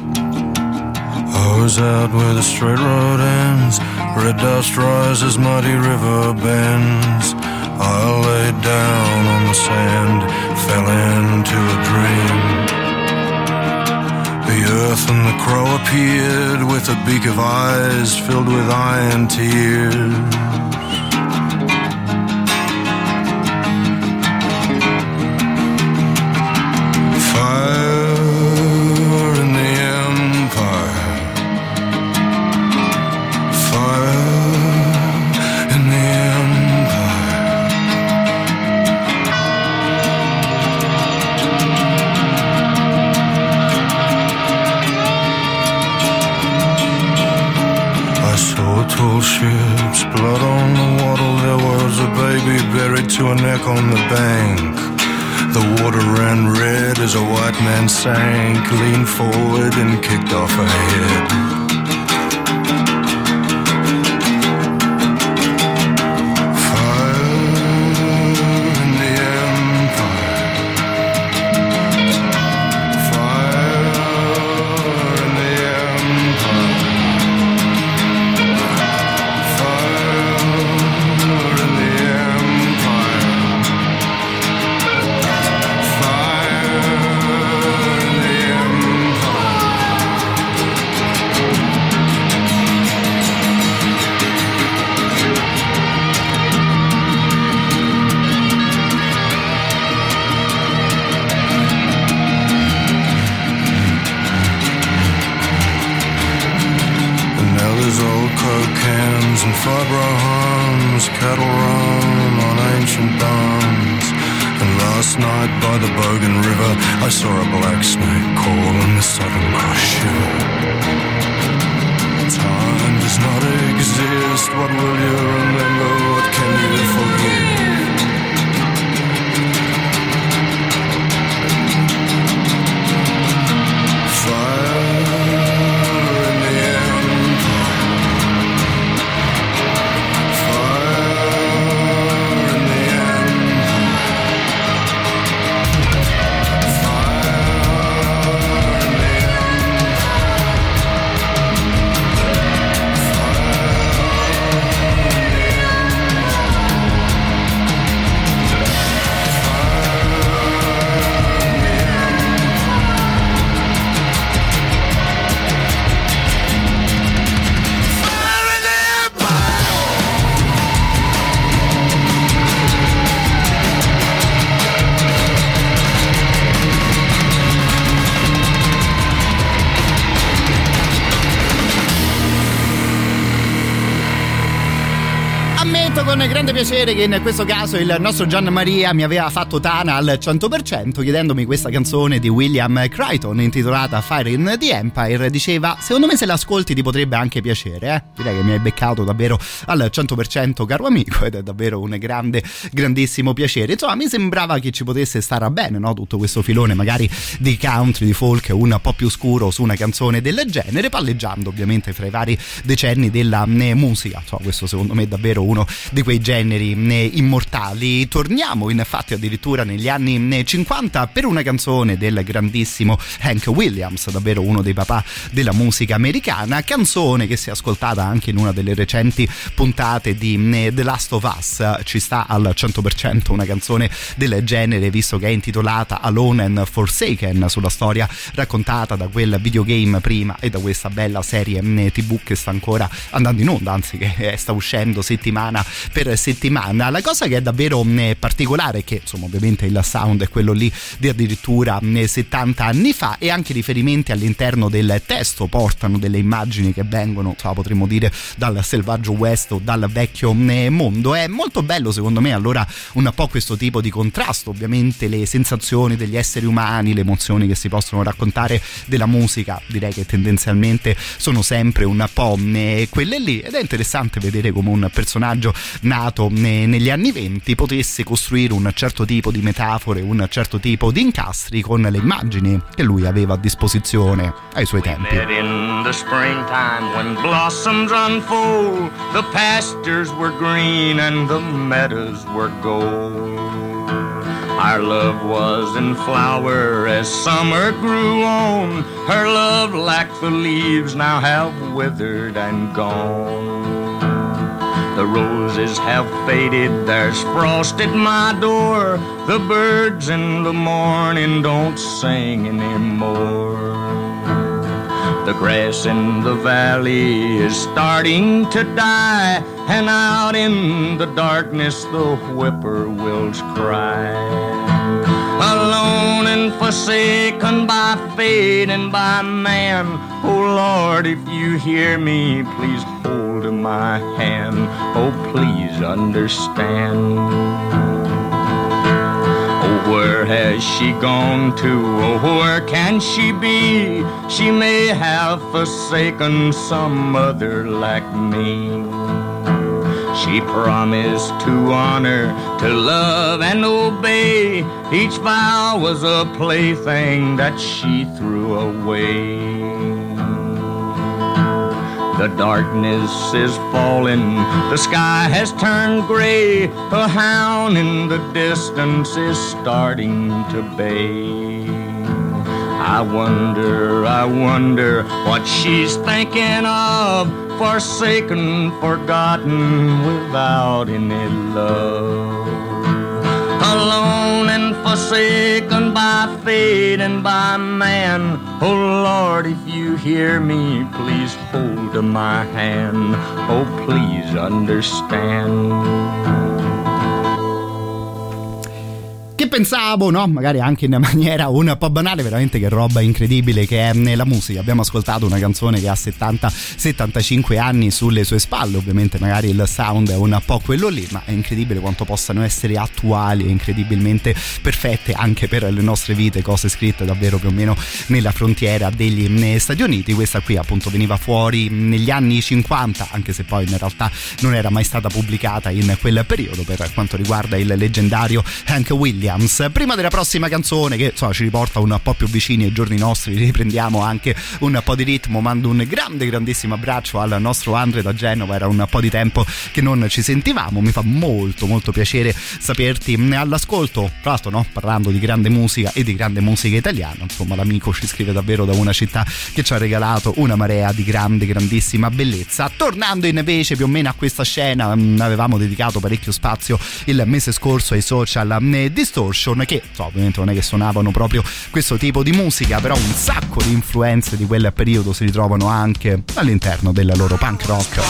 was out where the straight road ends, red dust rises, mighty river bends. I laid down on the sand, fell into a dream. The earth and the crow appeared with a beak of eyes filled with iron tears. Ships, blood on the water, there was a baby buried to a neck on the bank. The water ran red as a white man sank, leaned forward and kicked off her head. Fire in the empire. Fire in the empire. And fibro harms, cattle run on ancient dams. And last night by the Bogan River, I saw a black snake call in the sudden rush. Time does not exist. What will you remember? What can you forgive? ammetto con grande piacere che in questo caso il nostro Gianmaria mi aveva fatto tana al cento per cento chiedendomi questa canzone di William Crichton intitolata Fire in the Empire. Diceva, secondo me se l'ascolti ti potrebbe anche piacere, eh? Direi che mi hai beccato davvero al cento per cento, caro amico, ed è davvero un grande, grandissimo piacere. Insomma, mi sembrava che ci potesse stare bene, no? Tutto questo filone magari di country, di folk un po' più scuro su una canzone del genere, palleggiando ovviamente fra i vari decenni della musica. Insomma, questo secondo me è davvero uno di quei generi immortali. Torniamo infatti addirittura negli anni cinquanta per una canzone del grandissimo Hank Williams, davvero uno dei papà della musica americana, canzone che si è ascoltata anche in una delle recenti puntate di The Last of Us. Ci sta al cento per cento una canzone del genere, visto che è intitolata Alone and Forsaken, sulla storia raccontata da quel videogame prima e da questa bella serie tv che sta ancora andando in onda, anzi che sta uscendo settimana per settimana. La cosa che è davvero particolare è che insomma ovviamente il sound è quello lì di addirittura settanta anni fa, e anche riferimenti all'interno del testo portano delle immagini che vengono, insomma, potremmo dire dal selvaggio West o dal vecchio mondo. È molto bello secondo me allora un po' questo tipo di contrasto, ovviamente le sensazioni degli esseri umani, le emozioni che si possono raccontare della musica, direi che tendenzialmente sono sempre un po' quelle lì, ed è interessante vedere come un personaggio nato negli anni venti potesse costruire un certo tipo di metafore, un certo tipo di incastri con le immagini che lui aveva a disposizione ai suoi tempi. In the springtime when blossoms unfold, the pastures were green and the meadows were gold. Our love was in flower as summer grew on. Her love, like the leaves, now have withered and gone. The roses have faded, there's frost at my door. The birds in the morning don't sing anymore. The grass in the valley is starting to die, and out in the darkness the whippoorwills cry. Alone and forsaken by fate and by man, oh Lord, if you hear me, please hold my hand. Oh, please understand. Where has she gone to? Oh, where can she be? She may have forsaken some other like me. She promised to honor, to love and obey. Each vow was a plaything that she threw away. The darkness is falling, the sky has turned gray, a hound in the distance is starting to bay. I wonder, I wonder what she's thinking of, forsaken, forgotten, without any love. Alone and forsaken by fate and by man, oh Lord, if you hear me, please hold my hand. Oh, please understand. Che pensavo, no? Magari anche in maniera un po' banale, veramente che roba incredibile che è la musica. Abbiamo ascoltato una canzone che ha settanta settantacinque anni sulle sue spalle, ovviamente magari il sound è un po' quello lì, ma è incredibile quanto possano essere attuali e incredibilmente perfette anche per le nostre vite, cose scritte davvero più o meno nella frontiera degli Stati Uniti. Questa qui appunto veniva fuori negli anni cinquanta, anche se poi in realtà non era mai stata pubblicata in quel periodo per quanto riguarda il leggendario Hank Williams. Prima della prossima canzone, che insomma ci riporta un po' più vicini ai giorni nostri, riprendiamo anche un po' di ritmo. Mando un grande grandissimo abbraccio al nostro Andre da Genova, era un po' di tempo che non ci sentivamo, mi fa molto molto piacere saperti all'ascolto. Tra l'altro, no? Parlando di grande musica e di grande musica italiana, insomma l'amico ci scrive davvero da una città che ci ha regalato una marea di grande grandissima bellezza. Tornando invece più o meno a questa scena, avevamo dedicato parecchio spazio il mese scorso ai social di che so, ovviamente non è che suonavano proprio questo tipo di musica, però un sacco di influenze di quel periodo si ritrovano anche all'interno della loro punk rock.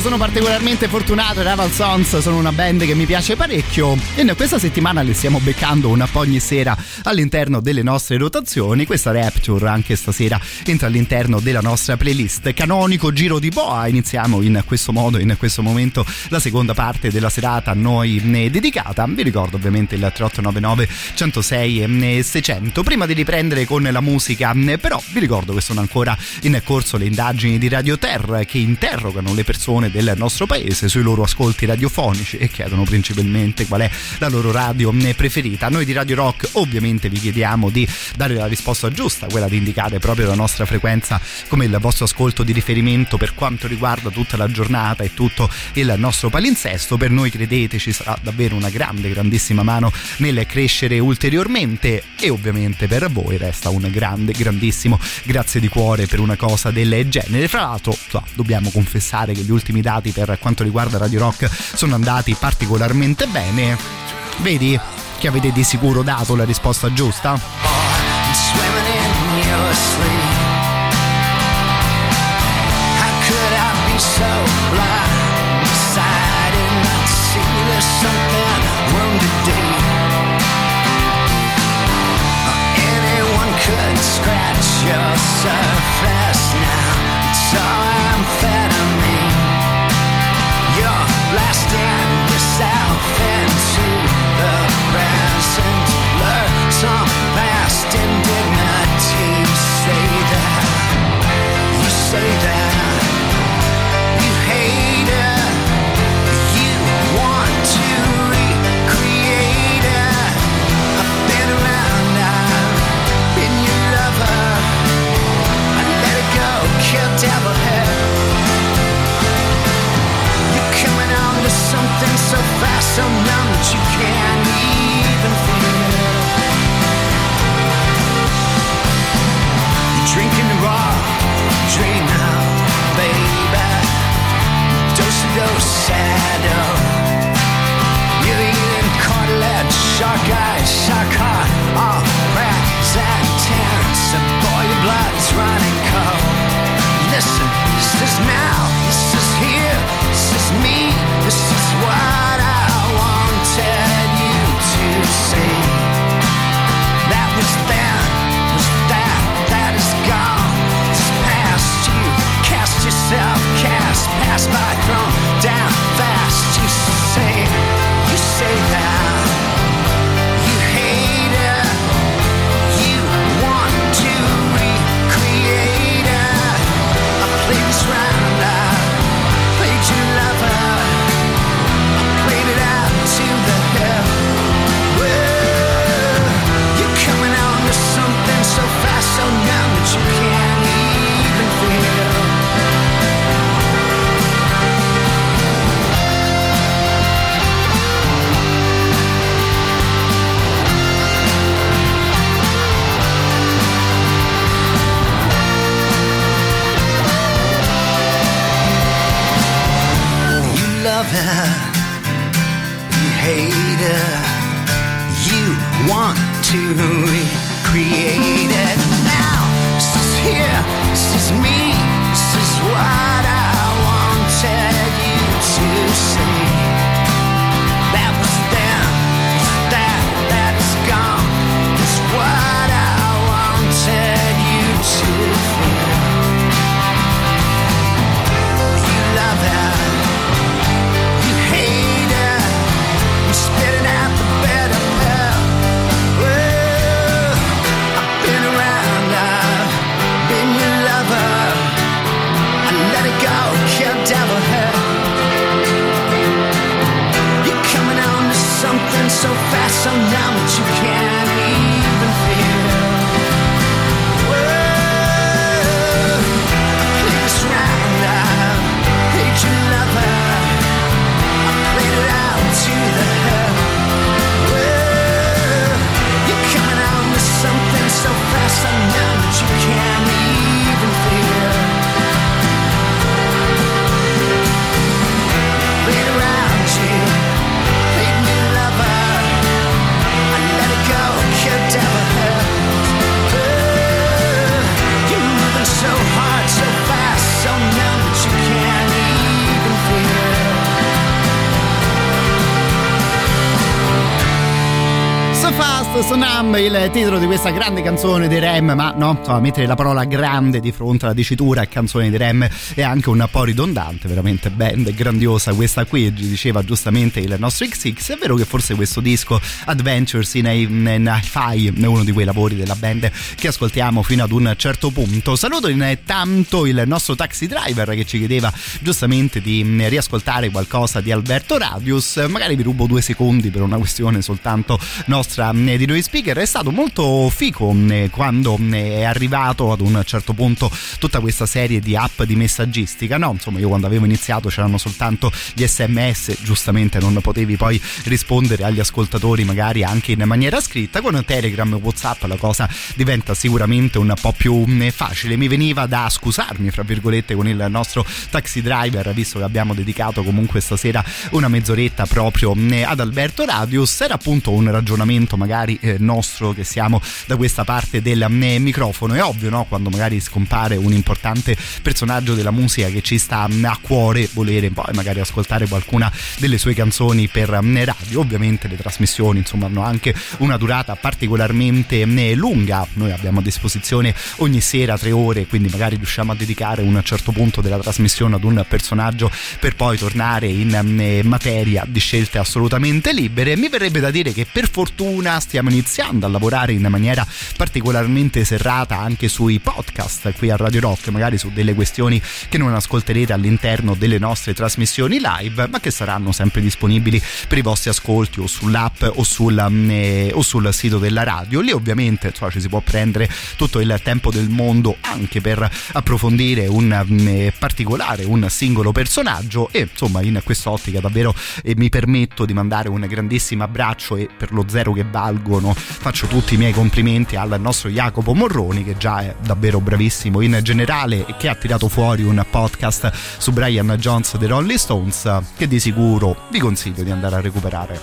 Sono particolarmente fortunato, i Rival Sons sono una band che mi piace parecchio e questa settimana li stiamo beccando un po' ogni sera all'interno delle nostre rotazioni. Questa Rapture anche stasera entra all'interno della nostra playlist. Canonico giro di boa, iniziamo in questo modo, in questo momento, la seconda parte della serata a noi dedicata. Vi ricordo ovviamente il tre otto nove nove, centosei e seicento. Prima di riprendere con la musica però vi ricordo che sono ancora in corso le indagini di Radio Ter che interrogano le persone del nostro paese sui loro ascolti radiofonici e chiedono principalmente qual è la loro radio preferita. Noi di Radio Rock ovviamente vi chiediamo di dare la risposta giusta, quella di indicare proprio la nostra frequenza come il vostro ascolto di riferimento per quanto riguarda tutta la giornata e tutto il nostro palinsesto. Per noi, credeteci, sarà davvero una grande, grandissima mano nel crescere ulteriormente e ovviamente per voi resta un grande, grandissimo grazie di cuore per una cosa del genere. Fra l'altro dobbiamo confessare che gli ultimi dati per quanto riguarda Radio Rock sono andati particolarmente bene. Vedi che avete di sicuro dato la risposta giusta? Blasting yourself into the present, blur some past indignity. You say that, you say that you hate it, you want to recreate it. I've been around, I've been your lover. I let it go, kill devil head. Something so fast, so numb that you can't even feel. You're drinking the raw dream now, baby. Dose of those shadow. You're eating cartilage, shark eyes, shark heart. All rats and tents, and boy, your blood's running cold. Listen, this is now, this is here, this is me. This is what I wanted you to see. That was then, was that, that is gone. It's past you, cast yourself, cast past by. love her, you hate her, you want to recreate it. Now, she's here, she's me, she's what I wanted you to see. That was then, that, that is gone, it's what I wanted you to feel. You love her, you hate her, you're spitting out the better her. Well, I've been around her, been your lover, I let it go, can't devil her. You're coming on to something so fast, so numb that you can't even feel. Well, I play this round now, hate your lover, I played it out to the hell. Well, you're coming on to something so fast, so numb that you can't even feel. Played around you, played me lover, I let it go, killed down with her. Ooh, you're moving so hard, so fast, so numb that you can't even feel. So fast, so numb, il titolo di questa grande canzone dei R E M, ma no, insomma, mettere la parola grande di fronte alla dicitura canzone dei R E M è anche un po' ridondante, veramente band grandiosa questa qui, diceva giustamente il nostro X X. È vero che forse questo disco Adventures in, in, in Hi-Fi è uno di quei lavori della band che ascoltiamo fino ad un certo punto. Saluto intanto il nostro taxi driver che ci chiedeva giustamente di riascoltare qualcosa di Alberto Radius. Magari vi rubo due secondi per una questione soltanto nostra di noi speaker. È stato molto fico quando è arrivato ad un certo punto tutta questa serie di app di messaggistica, no? Insomma, io quando avevo iniziato c'erano soltanto gli sms, giustamente non potevi poi rispondere agli ascoltatori magari anche in maniera scritta. Con Telegram e WhatsApp la cosa diventa sicuramente un po' più facile. Mi veniva da scusarmi fra virgolette con il nostro taxi driver, visto che abbiamo dedicato comunque stasera una mezz'oretta proprio ad Alberto Radius. Era appunto un ragionamento magari nostro che siamo da questa parte del microfono. È ovvio, no? Quando magari scompare un importante personaggio della musica che ci sta a cuore, volere poi magari ascoltare qualcuna delle sue canzoni per radio. Ovviamente le trasmissioni insomma hanno anche una durata particolarmente lunga. Noi abbiamo a disposizione ogni sera tre ore, quindi magari riusciamo a dedicare un certo punto della trasmissione ad un personaggio per poi tornare in materia di scelte assolutamente libere. Mi verrebbe da dire che per fortuna stiamo iniziando a lavorare in maniera particolarmente serrata anche sui podcast qui a Radio Rock, magari su delle questioni che non ascolterete all'interno delle nostre trasmissioni live, ma che saranno sempre disponibili per i vostri ascolti o sull'app o, sulla, eh, o sul sito della radio. Lì ovviamente insomma, ci si può prendere tutto il tempo del mondo anche per approfondire un eh, particolare, un singolo personaggio. E insomma in quest'ottica davvero eh, mi permetto di mandare un grandissimo abbraccio e per lo zero che valgono faccio tutti i miei complimenti al nostro Jacopo Morroni, che già è davvero bravissimo in generale e che ha tirato fuori un podcast su Brian Jones dei Rolling Stones che di sicuro vi consiglio di andare a recuperare.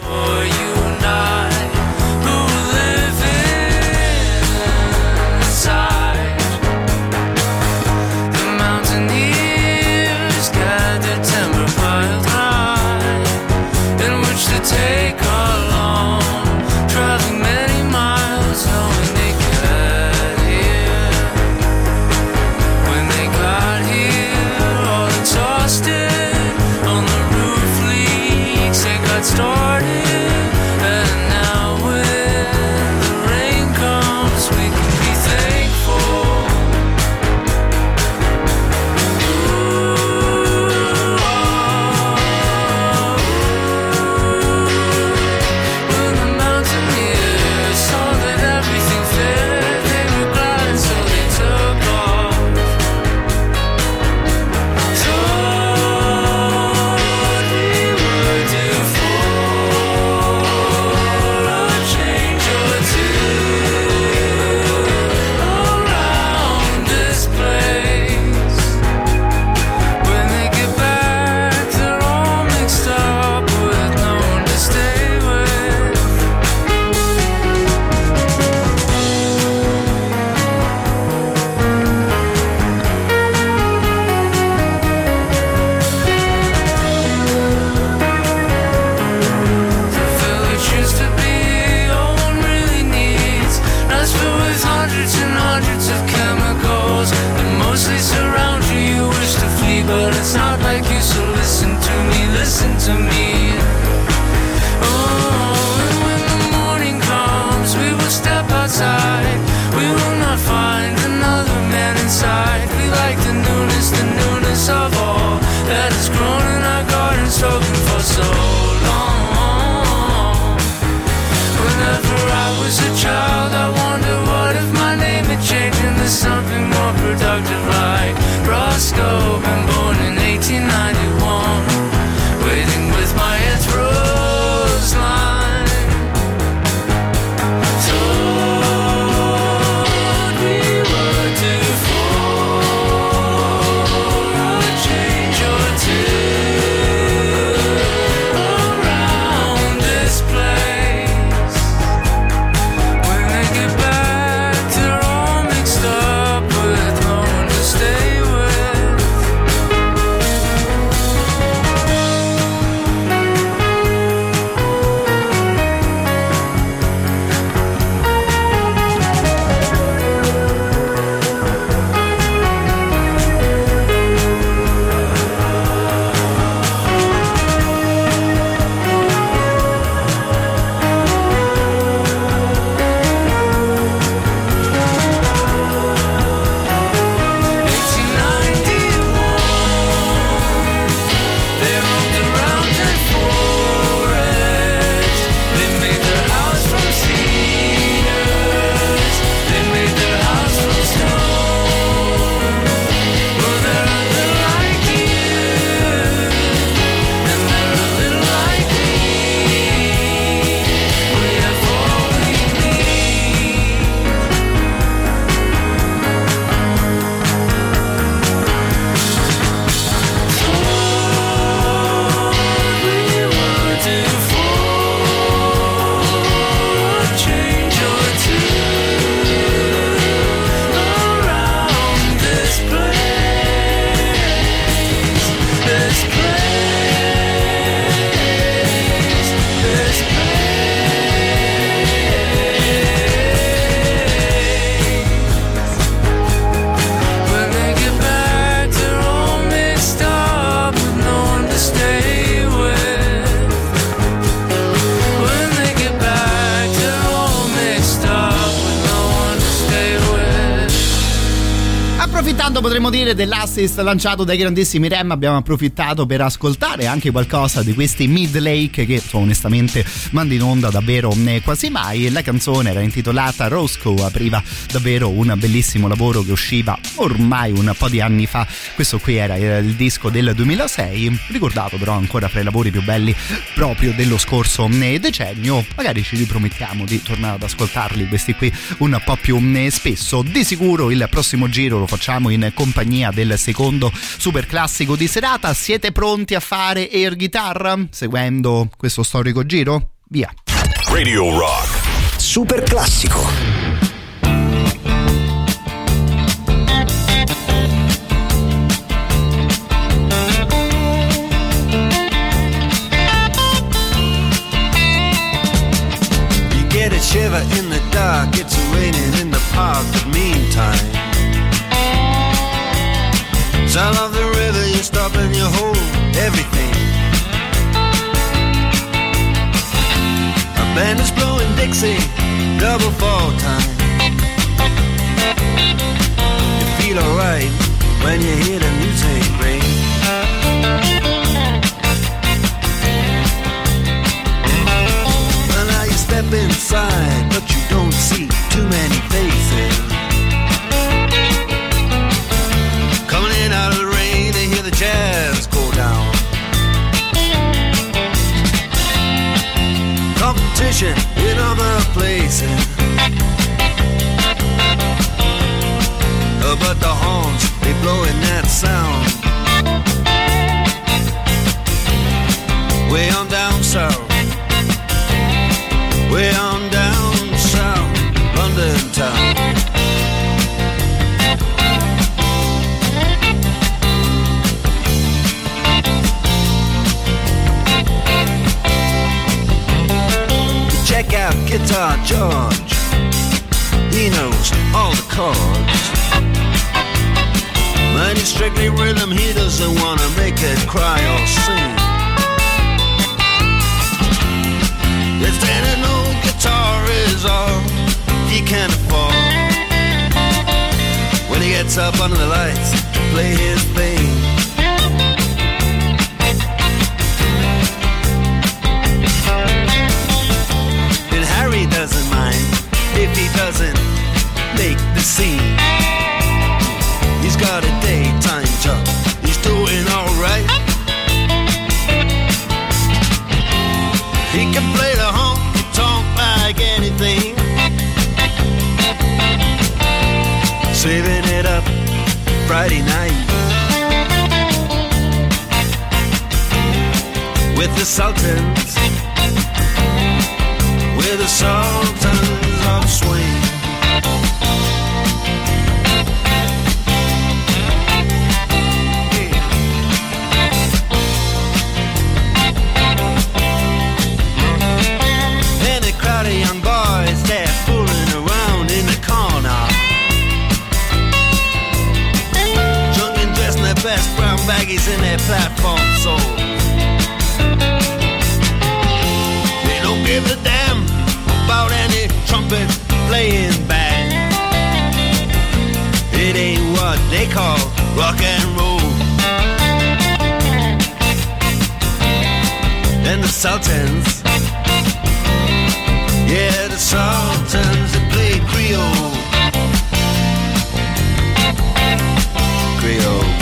alone in our garden, soaking for so long. Whenever I was a child, I wonder what if my name had changed into something more productive, like Roscoe. Been born in eighteen ninety-one, waiting with my head rose line. Potremmo dire dell'assist lanciato dai grandissimi R E M, abbiamo approfittato per ascoltare anche qualcosa di questi Midlake che onestamente manda in onda davvero quasi mai. La canzone era intitolata Roscoe, apriva davvero un bellissimo lavoro che usciva ormai un po' di anni fa. Questo qui era il disco del duemilasei, ricordato però ancora fra i lavori più belli proprio dello scorso decennio. Magari ci ripromettiamo di tornare ad ascoltarli questi qui un po' più spesso. Di sicuro il prossimo giro lo facciamo in compagnia del secondo super classico di serata. Siete pronti a fare air guitar seguendo questo storico giro? Via. Radio Rock super classico. Shiver in the dark, it's raining in the park, but meantime sound of the river, you stop and you hold everything. A band is blowing Dixie, double fall time. You feel alright when you hear the music ring. Step inside, but you don't see too many faces. Coming in out of the rain, they hear the jazz go down. Competition in other places, but the horns, they blowing that sound. Way on down south, way on down south, London town. Check out Guitar George, he knows all the chords. Mighty strictly rhythm, he doesn't want to make it cry or sing. If then an old guitar is all he can afford, when he gets up under the lights to play his thing, He can play the honky-tonk like anything. Saving it up Friday night with the Sultans, with the Sultans of Swing. Best brown baggies in their platform soul. They don't give a damn about any trumpet playing band. It ain't what they call rock and roll. And the Sultans, yeah, the Sultans that play Creole. Creole.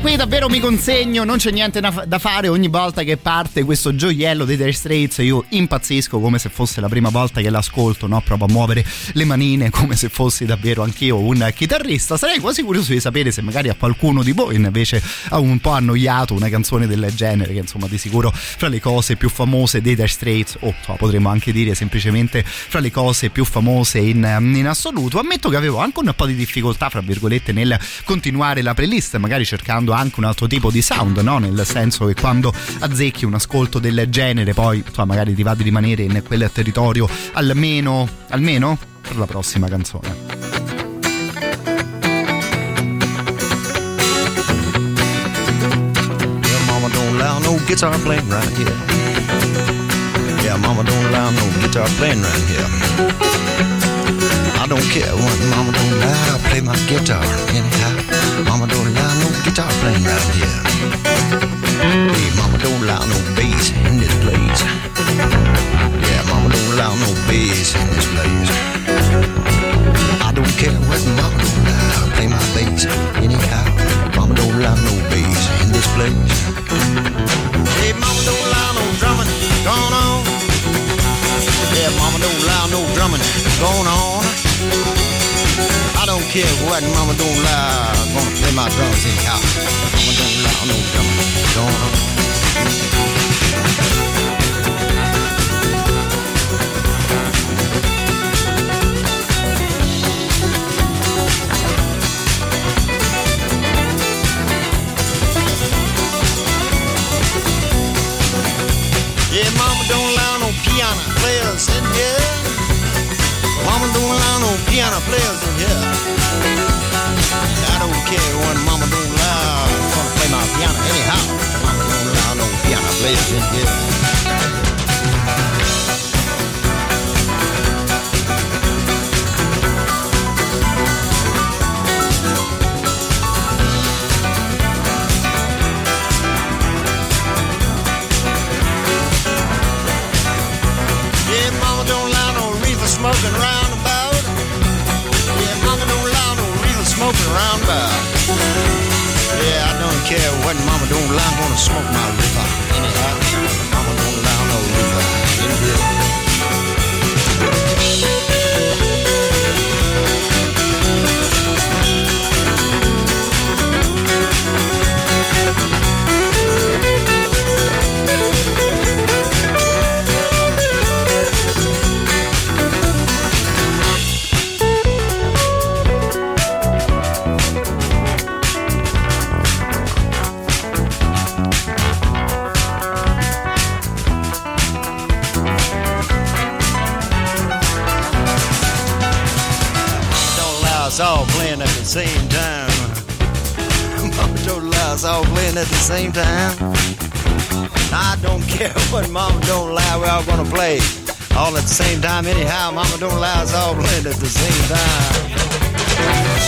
Qui davvero mi consegno, non c'è niente da fare, ogni volta che parte questo gioiello dei Dire Straits io impazzisco come se fosse la prima volta che l'ascolto, no? Provo a muovere le manine come se fossi davvero anch'io un chitarrista. Sarei quasi curioso di sapere se magari a qualcuno di voi invece ha un po' annoiato una canzone del genere, che insomma di sicuro fra le cose più famose dei Dire Straits, o oh, potremmo anche dire semplicemente fra le cose più famose in, in assoluto. Ammetto che avevo anche un po' di difficoltà, fra virgolette, nel continuare la playlist, magari cercando anche un altro tipo di sound, no? Nel senso che quando azzecchi un ascolto del genere poi so, magari ti va di rimanere in quel territorio almeno almeno per la prossima canzone. Yeah, mama don't allow no guitar playing right here. Yeah, mama don't allow no guitar playing right here. I don't care what mama don't allow, I play my guitar anyhow. Mama don't allow no guitar playing right here. Hey, mama don't allow no bass in this place. Yeah, mama don't allow no bass in this place. I don't care what mama don't allow, play my bass anyhow. Mama don't allow no bass in this place. Hey, mama don't allow no drumming going on. Yeah, mama don't allow no drumming going on. I don't care what mama don't allow, gonna play my my drugs in house. Mama don't allow no drumming going on. Yeah, mama don't allow no piano players in here. Mama don't allow no piano players in here. I don't care when mama don't allow. I'm gonna play my piano anyhow. Mama don't allow no piano players in here. Smoking round about. Yeah, mama don't allow no real smoking round about. Yeah, I don't care what mama don't allow. I'm gonna smoke my reefer anyhow. Mama don't allow no reefer in here. All playing at the same time. Mama don't allow us all playing at the same time. I don't care what mama don't allow, we're all gonna play all at the same time anyhow. Mama don't allow us all playing at the same time.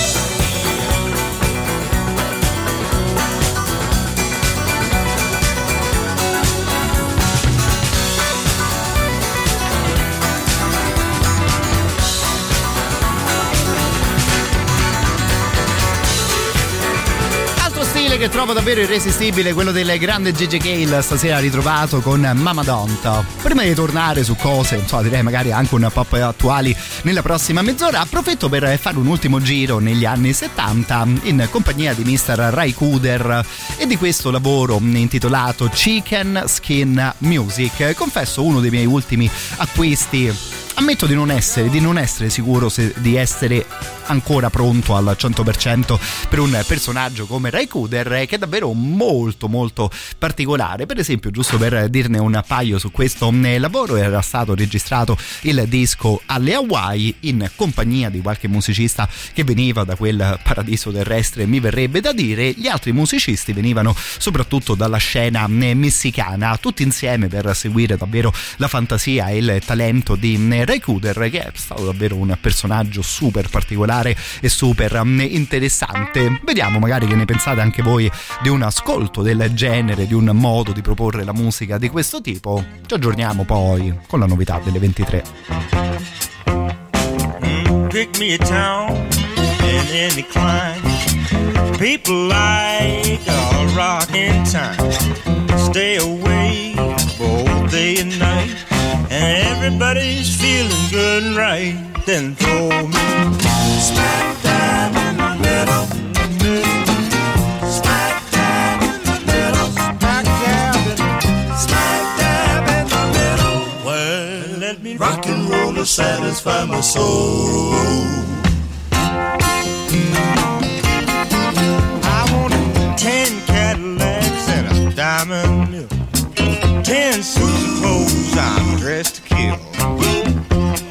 Che trovo davvero irresistibile, quello del grande Gigi Cale, stasera ritrovato con Mama Don't. Prima di tornare su cose, insomma, direi magari anche un po' più attuali nella prossima mezz'ora, approfitto per fare un ultimo giro negli anni settanta in compagnia di mister Ry Cooder e di questo lavoro intitolato Chicken Skin Music. Confesso uno dei miei ultimi acquisti. Ammetto di non essere, di non essere sicuro se, di essere ancora pronto al cento per cento per un personaggio come Ry Cooder, che è davvero molto molto particolare. Per esempio, giusto per dirne un paio su questo lavoro, era stato registrato il disco alle Hawaii in compagnia di qualche musicista che veniva da quel paradiso terrestre, mi verrebbe da dire. Gli altri musicisti venivano soprattutto dalla scena messicana, tutti insieme per seguire davvero la fantasia e il talento di Ry Cooder, che è stato davvero un personaggio super particolare e super interessante. Vediamo magari che ne pensate anche voi di un ascolto del genere, di un modo di proporre la musica di questo tipo. Ci aggiorniamo poi con la novità delle ventitré. Mm, pick me a town in any climb. People like a rockin' time. Stay away both day and night. And everybody's feeling good and right. Then throw me smack dab in the middle, smack dab in the middle, smack dab in the middle, smack dab in the middle. Well, let me rock and roll to satisfy my soul. I want ten Cadillacs and a diamond mill, ten suits of clothes I'm dressed to kill,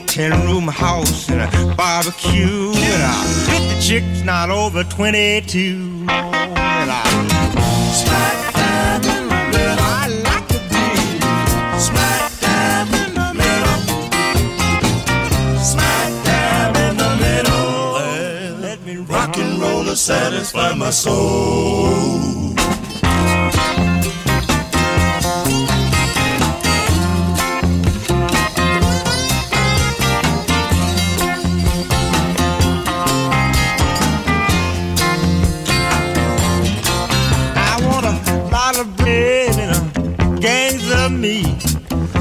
ten-room house and a barbecue, and I hit the chicks not over twenty-two, and I smack dab in the middle. I like to be smack dab in the middle, smack dab in the middle. Well, let me rock and roll to satisfy my soul.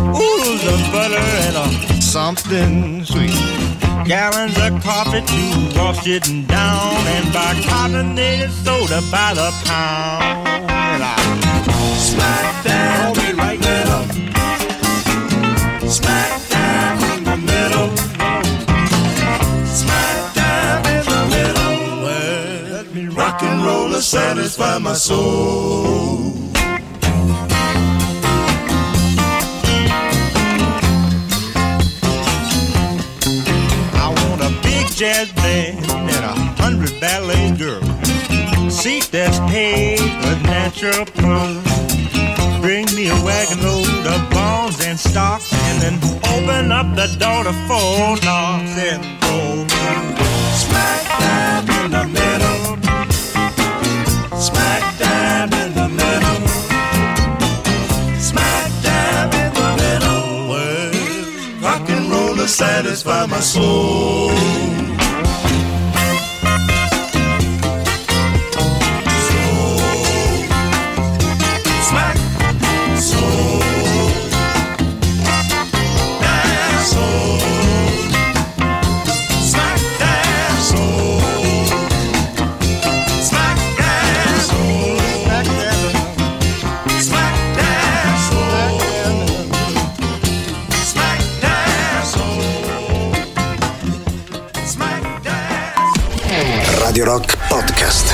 Oodles of butter and a something sweet. gallons of coffee to wash it down, and bicarbonated soda by the pound. And I smack down, hold me right middle. Smack down in the middle. Smack down in the middle. Well, let me rock and roll to satisfy my soul. Jazz band and a hundred ballet girls. Seat that's paved with natural pearls. Bring me a wagon load of bones and stocks, and then open up the door to four knocks and go smack dab in the middle. Smack dab in the middle. Smack dab in the middle. Well, rock and roll to satisfy my soul. Radio Rock Podcast.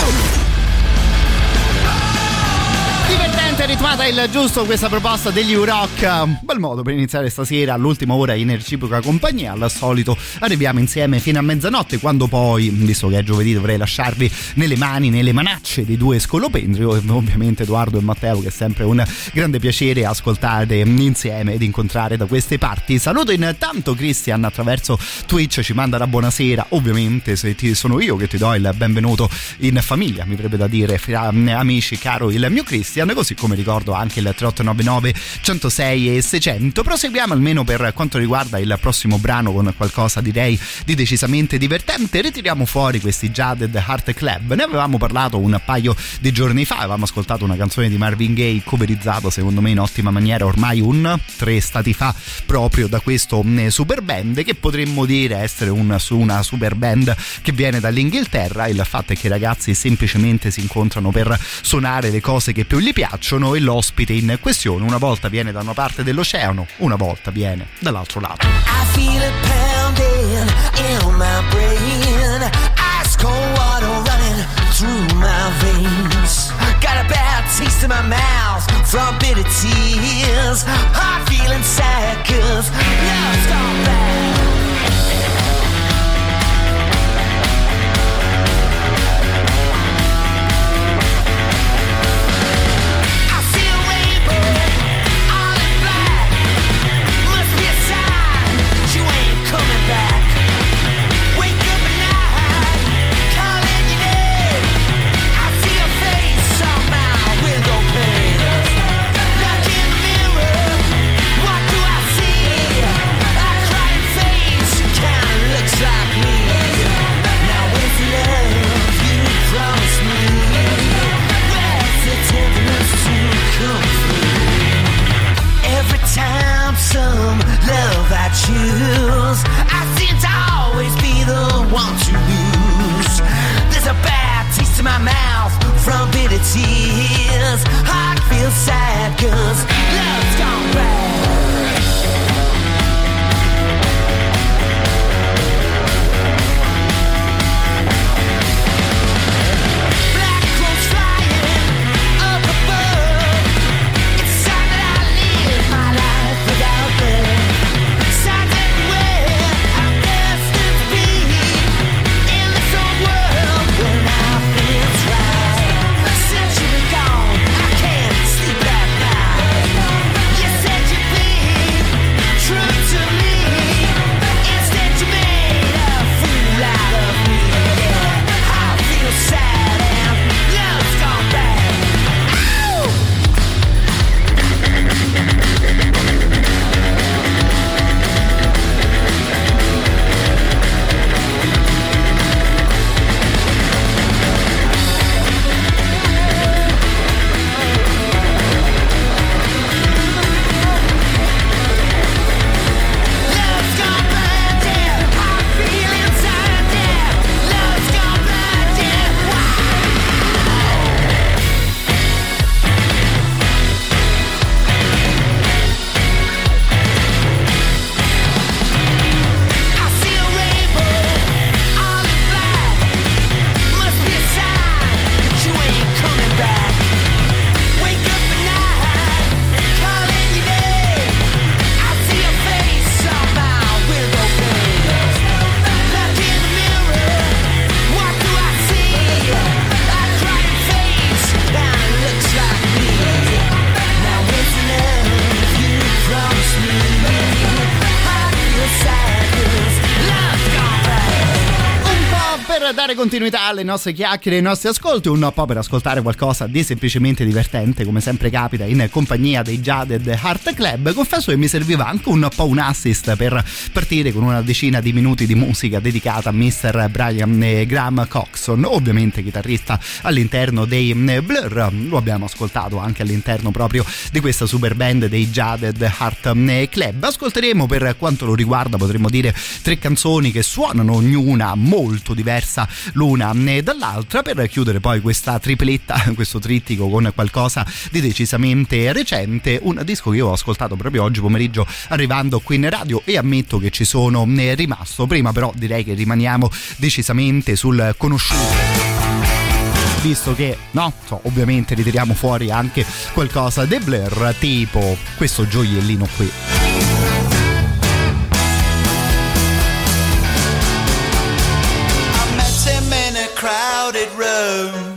Divertente, ritrovata il giusto questa proposta degli U-Rock. Un bel modo per iniziare stasera, all'ultima ora in reciproca compagnia. Al solito arriviamo insieme fino a mezzanotte, quando poi, visto che è giovedì, dovrei lasciarvi nelle mani, nelle manacce dei due scolopendri, ovviamente Edoardo e Matteo, che è sempre un grande piacere ascoltare insieme ed incontrare da queste parti. Saluto intanto Christian attraverso Twitch, ci manda la buonasera. Ovviamente se ti sono io che ti do il benvenuto in famiglia, mi verrebbe da dire, fra amici, caro il mio Christian, così come ricordo anche il tre otto nove nove centosei e seicento. Proseguiamo almeno per quanto riguarda il prossimo brano con qualcosa, direi, di decisamente divertente. Ritiriamo fuori questi Jaded Heart Club. Ne avevamo parlato un paio di giorni fa, avevamo ascoltato una canzone di Marvin Gaye coverizzato secondo me in ottima maniera ormai un tre stati fa proprio da questo super band, che potremmo dire essere una, una super band che viene dall'Inghilterra. Il fatto è che i ragazzi semplicemente si incontrano per suonare le cose che più gli piacciono, e l'ospite in questione una volta viene da una parte dell'oceano, una volta viene dall'altro lato. I feel it pounding in my brain, ice cold water running through my veins, got a bad taste in my mouth from bitter tears, I feel inside cause love's gone bad. Some love I choose, I seem to always be the one to lose. There's a bad taste in my mouth from bitter tears. I feel sad cause love's gone bad. dare continuità alle nostre chiacchiere, ai nostri ascolti, un po' per ascoltare qualcosa di semplicemente divertente, come sempre capita in compagnia dei Jaded Heart Club, confesso che mi serviva anche un po' un assist per partire con una decina di minuti di musica dedicata a mister Brian Graham Coxon, ovviamente chitarrista all'interno dei Blur. Lo abbiamo ascoltato anche all'interno proprio di questa super band dei Jaded Heart Club. Ascolteremo, per quanto lo riguarda, potremmo dire tre canzoni che suonano ognuna molto diversa l'una dall'altra, per chiudere poi questa tripletta, questo trittico, con qualcosa di decisamente recente, un disco che io ho ascoltato proprio oggi pomeriggio arrivando qui in radio e ammetto che ci sono rimasto. Prima però direi che rimaniamo decisamente sul conosciuto, visto che no, so, ovviamente ritiriamo fuori anche qualcosa dei Blur, tipo questo gioiellino qui. Crowded Rome,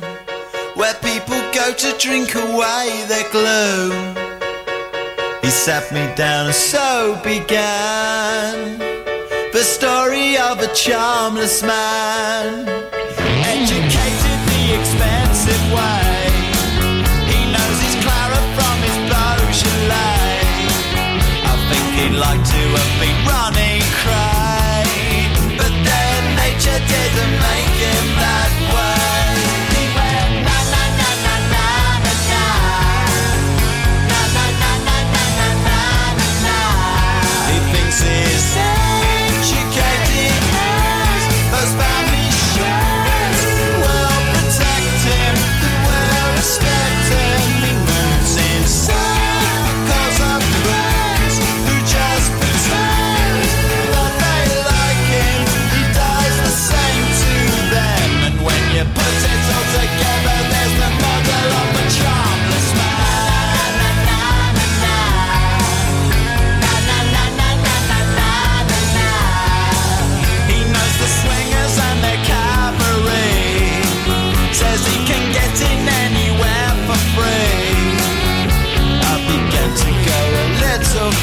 where people go to drink away their gloom. He sat me down and so began the story of a charmless man. Educated the expensive way, he knows his Clara from his Beaujolais. I think he'd like to have been running cry, but then nature didn't make him that.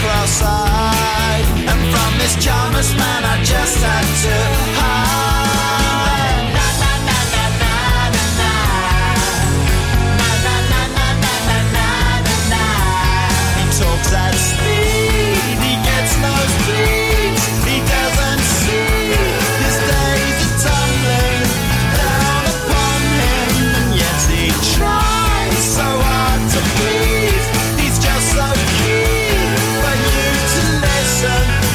Cross-eyed, and from this charmless man I just had to hide. Na na na na na na na, na na na na na na na. He talks at speed, he gets no speed, he doesn't see his days are tumbling down upon him, and yet he tries so hard to please. He's just so cute.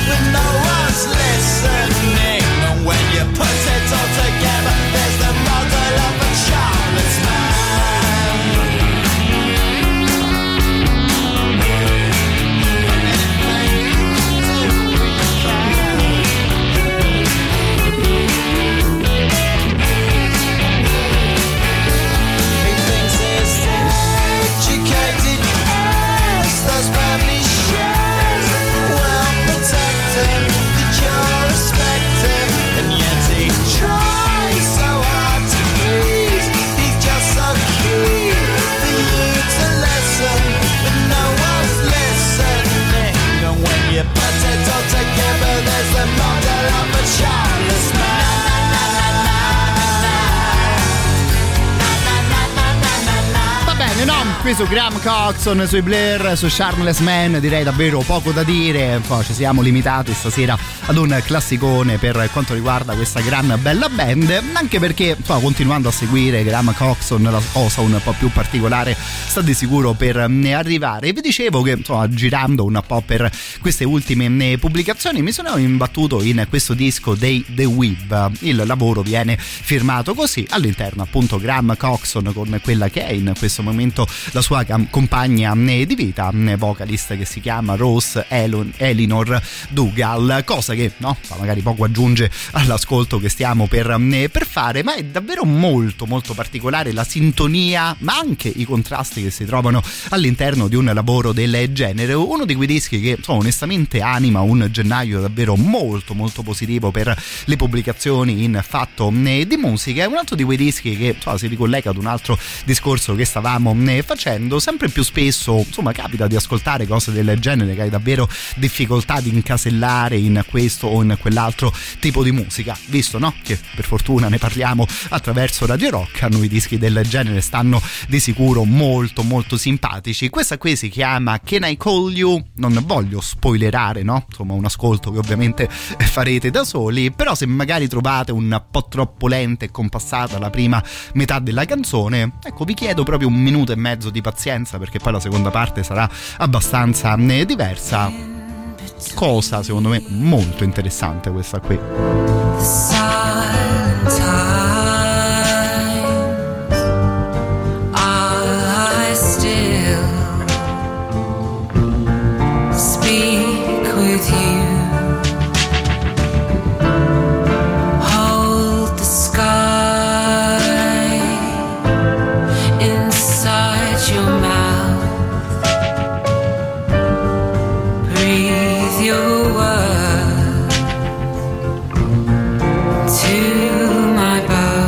When no one's listening, and when you put it all together, there's the model of a charmless man. He thinks he's educated as those family share. That you're respecting, and yet he tries so hard to please. He's just so keen for you to listen, but no one's listening. And when you put it all together, there's the model of a charmless man. No, qui su Graham Coxon, sui Blur, su Charmless Man direi davvero poco da dire. Poi ci siamo limitati stasera ad un classicone per quanto riguarda questa gran bella band, anche perché poi, continuando a seguire Graham Coxon, la cosa un po' più particolare sta di sicuro per arrivare. Vi dicevo che insomma, girando un po' per queste ultime pubblicazioni, mi sono imbattuto in questo disco dei The Weave. Il lavoro viene firmato così, all'interno appunto Graham Coxon con quella che è in questo momento la sua compagna di vita, vocalista che si chiama Rose Elon, Elinor Dugal, cosa che no, magari poco aggiunge all'ascolto che stiamo per, per fare, ma è davvero molto molto particolare la sintonia, ma anche i contrasti che si trovano all'interno di un lavoro del genere. Uno di quei dischi che insomma, onestamente anima un gennaio davvero molto molto positivo per le pubblicazioni in fatto di musica. È un altro di quei dischi che insomma, si ricollega ad un altro discorso che stavamo facendo, facendo sempre più spesso, insomma, capita di ascoltare cose del genere che hai davvero difficoltà di incasellare in questo o in quell'altro tipo di musica, visto, no, che per fortuna ne parliamo attraverso Radio Rock. A noi i dischi del genere stanno di sicuro molto molto simpatici. Questa qui si chiama Can I Call You? Non voglio spoilerare, no? Insomma, un ascolto che ovviamente farete da soli, però se magari trovate un po' troppo lenta e compassata la prima metà della canzone, ecco, vi chiedo proprio un minuto e mezzo di pazienza, perché poi la seconda parte sarà abbastanza diversa. Cosa secondo me molto interessante questa qui. To my body.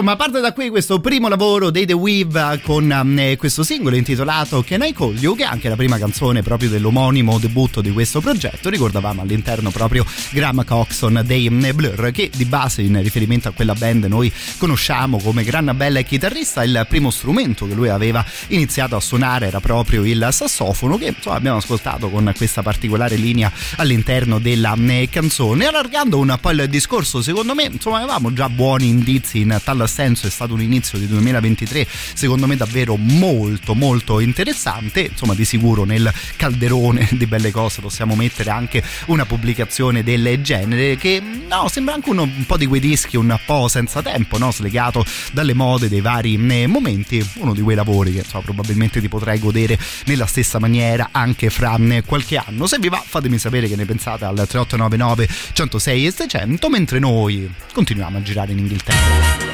insomma parte da qui questo primo lavoro dei The Weave con um, questo singolo intitolato Can I Call You, che è anche la prima canzone proprio dell'omonimo debutto di questo progetto. Ricordavamo all'interno proprio Graham Coxon dei Blur, che di base, in riferimento a quella band, noi conosciamo come gran bel chitarrista. Il primo strumento che lui aveva iniziato a suonare era proprio il sassofono, che insomma abbiamo ascoltato con questa particolare linea all'interno della canzone. Allargando un po' il discorso, secondo me insomma avevamo già buoni indizi in tal senso. È stato un inizio di duemilaventitré secondo me davvero molto molto interessante. Insomma, di sicuro nel calderone di belle cose possiamo mettere anche una pubblicazione del genere, che no, sembra anche uno, un po' di quei dischi un po' senza tempo, no, slegato dalle mode dei vari momenti. Uno di quei lavori che insomma probabilmente ti potrai godere nella stessa maniera anche fra qualche anno. Se vi va, fatemi sapere che ne pensate al tre otto nove nove centosei e seicento, mentre noi continuiamo a girare in Inghilterra.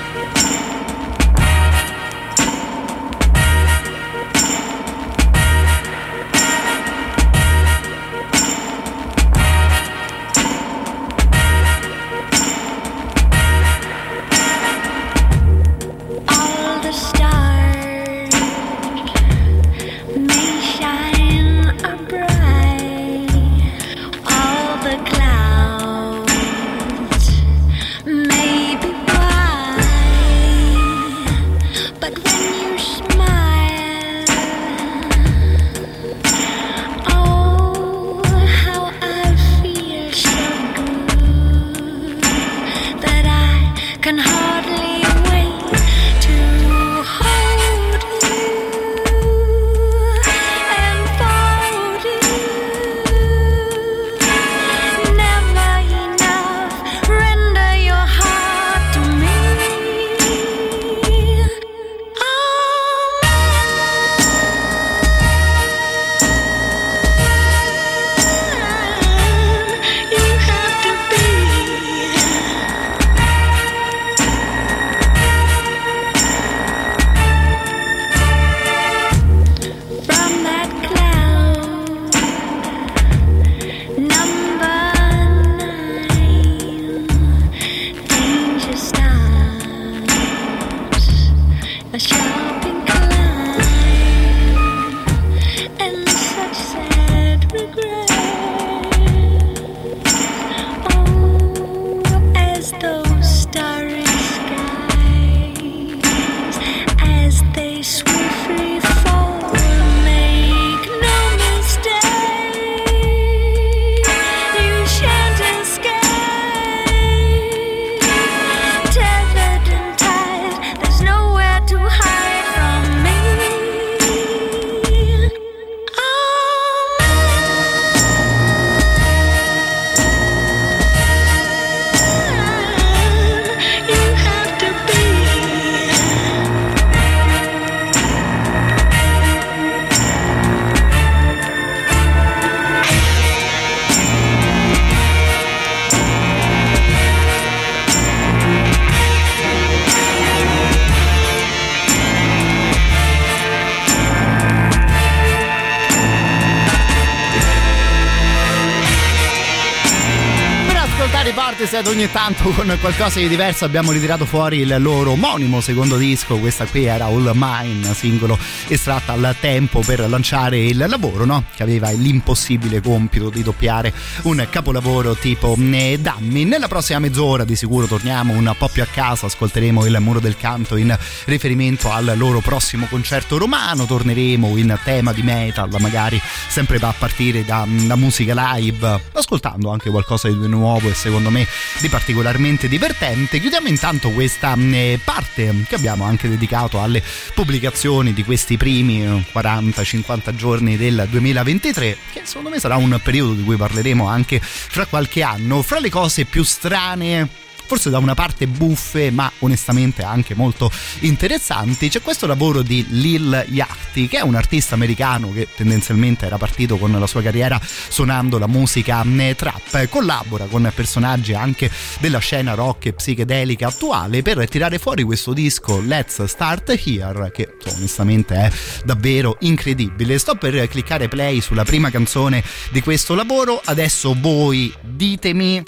Ogni tanto con qualcosa di diverso abbiamo ritirato fuori il loro omonimo secondo disco. Questa qui era All Mine, singolo estratta al tempo per lanciare il lavoro, no? Che aveva l'impossibile compito di doppiare un capolavoro tipo Dammi. Nella prossima mezz'ora di sicuro torniamo un po' più a casa, ascolteremo il Muro del Canto in riferimento al loro prossimo concerto romano, torneremo in tema di metal, magari sempre a partire da, da musica live, ascoltando anche qualcosa di nuovo e secondo me di particolarmente divertente. Chiudiamo intanto questa parte che abbiamo anche dedicato alle pubblicazioni di questi primi quaranta cinquanta giorni del duemilaventitré, che secondo me sarà un periodo di cui parleremo anche fra qualche anno. Fra le cose più strane, forse da una parte buffe, ma onestamente anche molto interessanti, c'è questo lavoro di Lil Yachty, che è un artista americano che tendenzialmente era partito con la sua carriera suonando la musica trap. Collabora con personaggi anche della scena rock e psichedelica attuale per tirare fuori questo disco Let's Start Here, che onestamente è davvero incredibile. Sto per cliccare play sulla prima canzone di questo lavoro. Adesso voi ditemi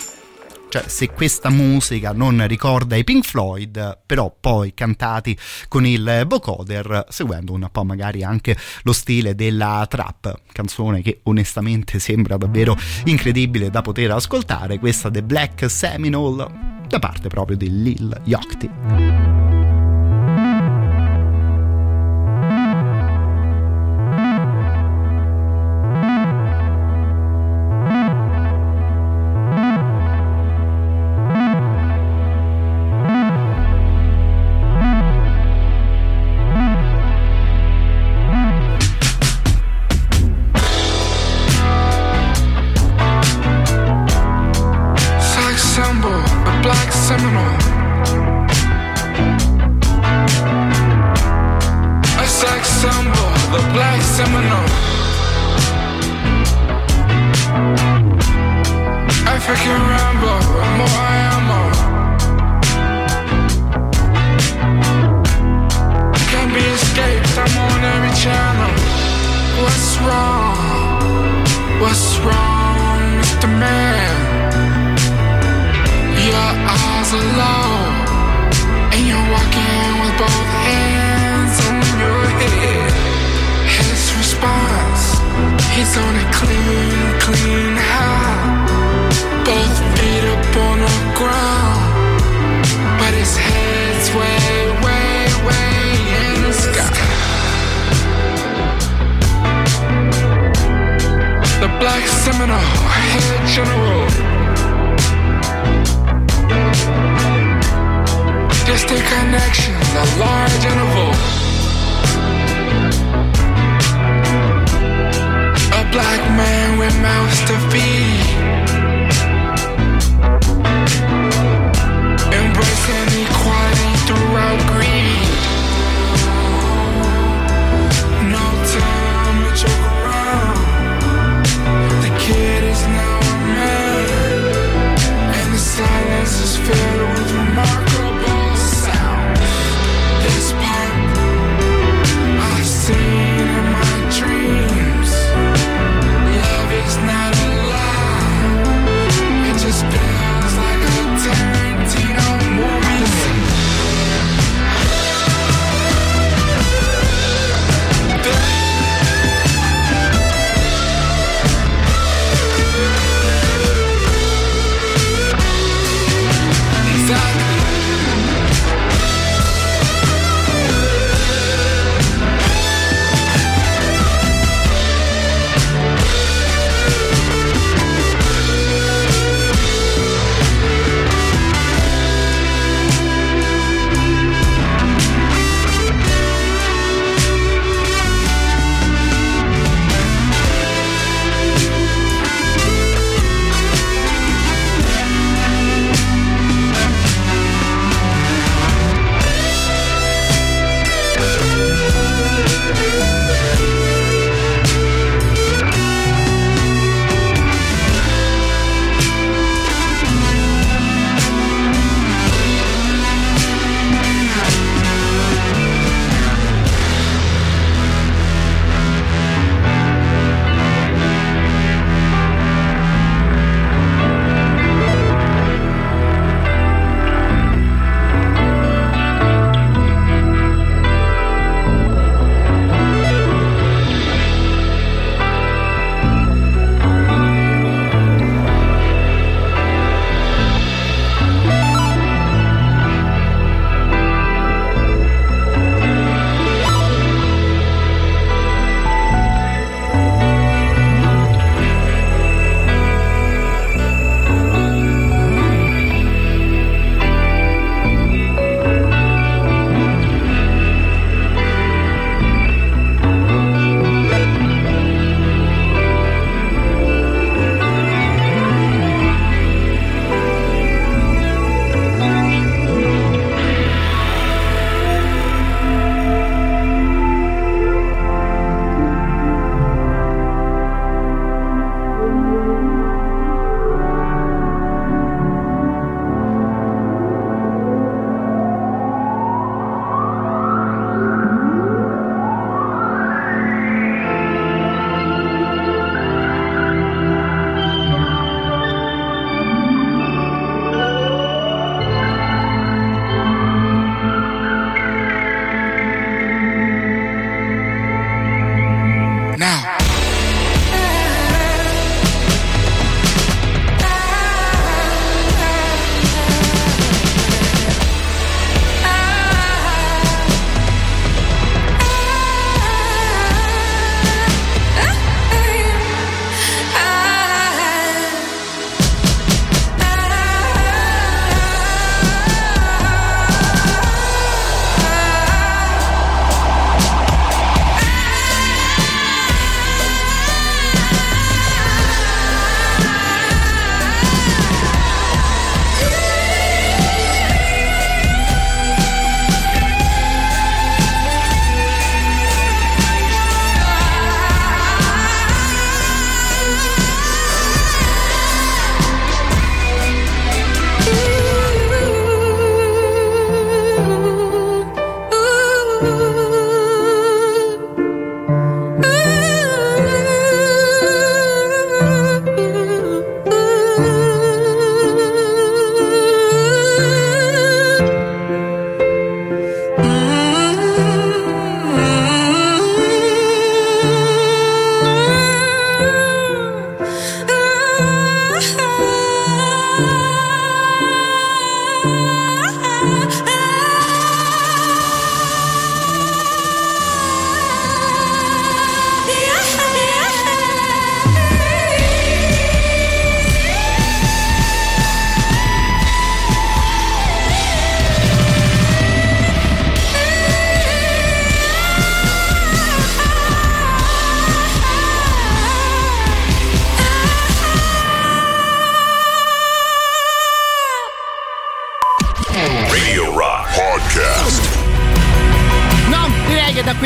Cioè, se questa musica non ricorda i Pink Floyd, però poi cantati con il vocoder, seguendo un po' magari anche lo stile della trap, canzone che onestamente sembra davvero incredibile da poter ascoltare, questa The Black Seminole da parte proprio di Lil Yachty. Seen in my dreams, love is not a lie.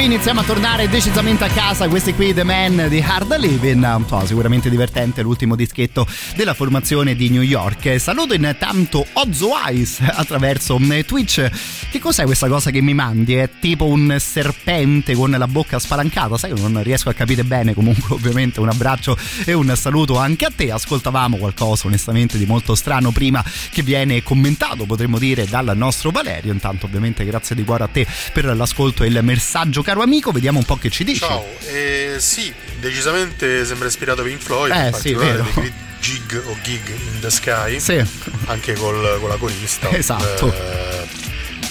iniziamo a tornare decisamente a casa. Questi qui The Man di Hard Living, non so, sicuramente divertente, l'ultimo dischetto della formazione di New York. Saluto intanto Ozzo Ice attraverso Twitch. Che cos'è questa cosa che mi mandi? È tipo un serpente con la bocca spalancata, sai, non riesco a capire bene. Comunque ovviamente un abbraccio e un saluto anche a te. Ascoltavamo qualcosa onestamente di molto strano prima, che viene commentato, potremmo dire, dal nostro Valerio. Intanto ovviamente grazie di cuore a te per l'ascolto e il messaggio, caro amico. Vediamo un po' che ci dici. Ciao, eh, sì, decisamente sembra ispirato a Pink Floyd, eh, in particolare sì, vero. Gig o Gig in the Sky, sì, anche col, con la corista, esatto. Eh,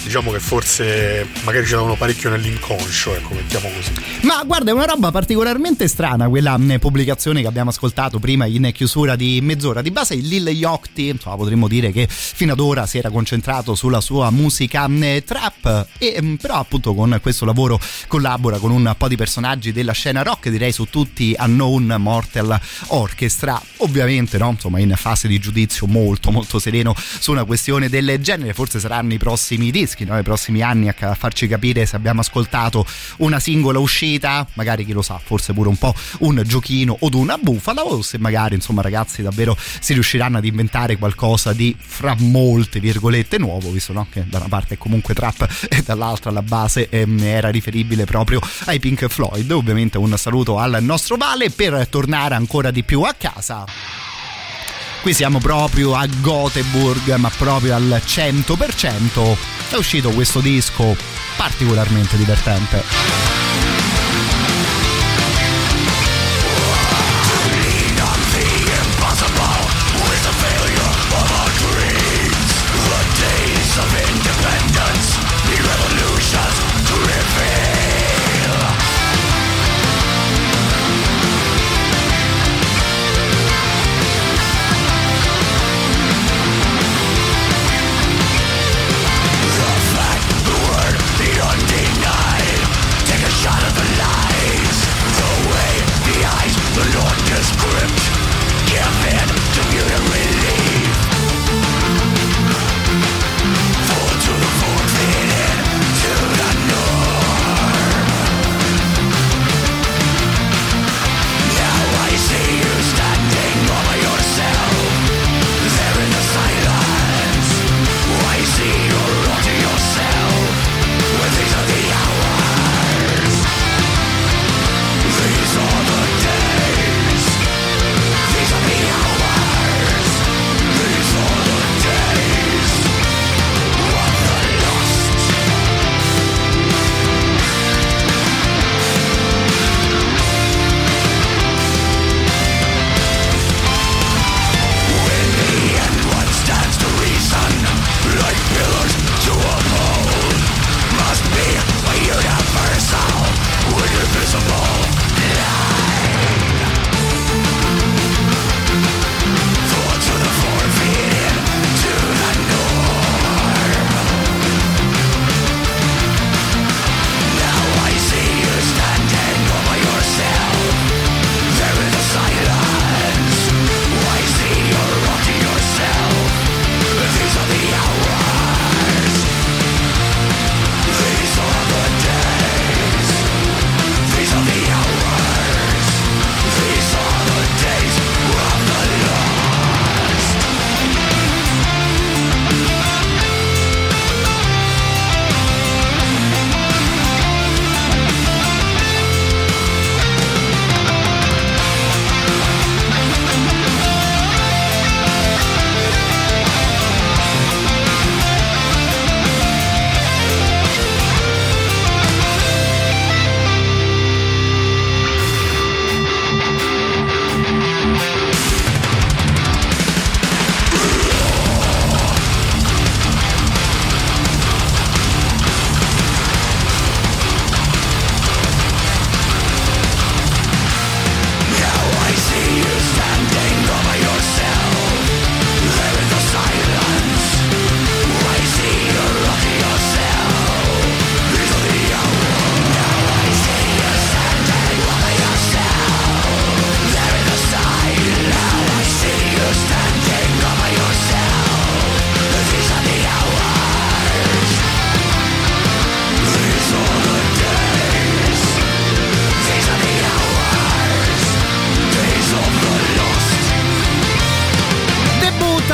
diciamo che forse magari ce l'avano parecchio nell'inconscio, ecco, mettiamo così. Ma guarda, è una roba particolarmente strana quella pubblicazione che abbiamo ascoltato prima in chiusura di mezz'ora. Di base il Lil Yachty, insomma, potremmo dire che fino ad ora si era concentrato sulla sua musica trap, e però appunto con questo lavoro collabora con un po' di personaggi della scena rock, direi su tutti Unknown Mortal Orchestra, ovviamente, no? Insomma, in fase di giudizio molto molto sereno su una questione del genere. Forse saranno i prossimi dischi, no, nei prossimi anni, a farci capire se abbiamo ascoltato una singola uscita, magari chi lo sa, forse pure un po' un giochino od una bufala, o se magari, insomma, ragazzi davvero si riusciranno ad inventare qualcosa di, fra molte virgolette, nuovo, visto, no, che da una parte è comunque trap e dall'altra la base ehm, era riferibile proprio ai Pink Floyd. Ovviamente un saluto al nostro Vale. Per tornare ancora di più a casa, qui siamo proprio a Göteborg, ma proprio al cento per cento è uscito questo disco particolarmente divertente. Shut up.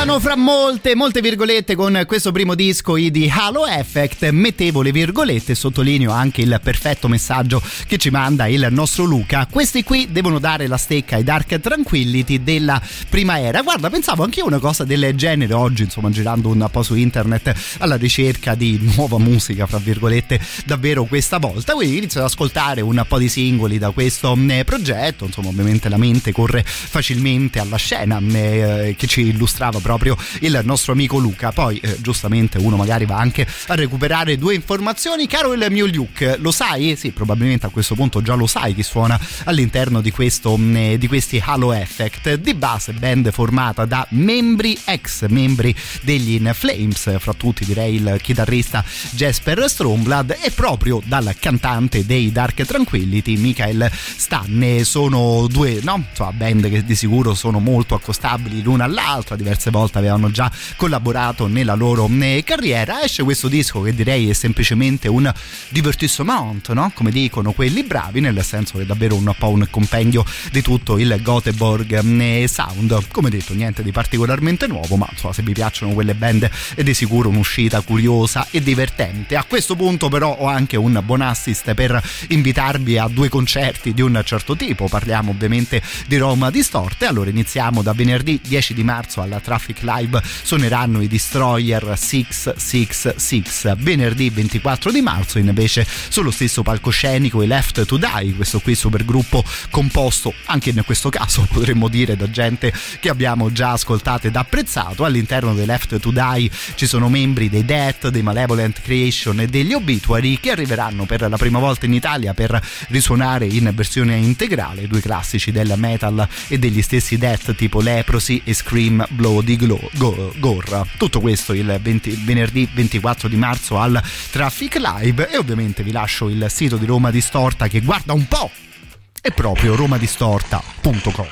Erano fra molte, molte virgolette con questo primo disco, i di Halo Effect. Mettevo le virgolette, sottolineo anche il perfetto messaggio che ci manda il nostro Luca. Questi qui devono dare la stecca ai Dark Tranquillity della prima era. Guarda, pensavo anche io una cosa del genere oggi, insomma, girando un po' su internet alla ricerca di nuova musica, fra virgolette, davvero questa volta. Quindi inizio ad ascoltare un po' di singoli da questo progetto. Insomma, ovviamente la mente corre facilmente alla scena che ci illustrava proprio il nostro amico Luca. Poi eh, giustamente uno magari va anche a recuperare due informazioni. Caro il mio Luke, lo sai? Sì, probabilmente a questo punto già lo sai chi suona all'interno di questo eh, di questi Halo Effect, di base band formata da membri, ex membri degli In Flames, fra tutti direi il chitarrista Jesper Stromblad e proprio dal cantante dei Dark Tranquillity, Michael Stanne. Sono due, no? Insomma, band che di sicuro sono molto accostabili l'una all'altra, diverse volte avevano già collaborato nella loro carriera. Esce questo disco che direi è semplicemente un divertissement, no? Come dicono quelli bravi, nel senso che è davvero un po' un compendio di tutto il Göteborg sound. Come detto, niente di particolarmente nuovo, ma insomma, se vi piacciono quelle band è di sicuro un'uscita curiosa e divertente. A questo punto però ho anche un buon assist per invitarvi a due concerti di un certo tipo. Parliamo ovviamente di Roma Distorte. Allora iniziamo da venerdì dieci di marzo alla Traffic Live, suoneranno i Destroyer sei sei sei. Venerdì ventiquattro di marzo invece sullo stesso palcoscenico i Left to Die, questo qui supergruppo composto anche in questo caso potremmo dire da gente che abbiamo già ascoltato ed apprezzato. All'interno dei Left to Die ci sono membri dei Death, dei Malevolent Creation e degli Obituary che arriveranno per la prima volta in Italia per risuonare in versione integrale due classici del metal e degli stessi Death tipo Leprosy e Scream Bloody Gore. Tutto questo il venti, venerdì ventiquattro di marzo al Traffic Live. E ovviamente vi lascio il sito di Roma Distorta che, guarda un po', è proprio romadistorta punto com.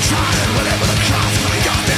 Try it, whatever the cost, but I got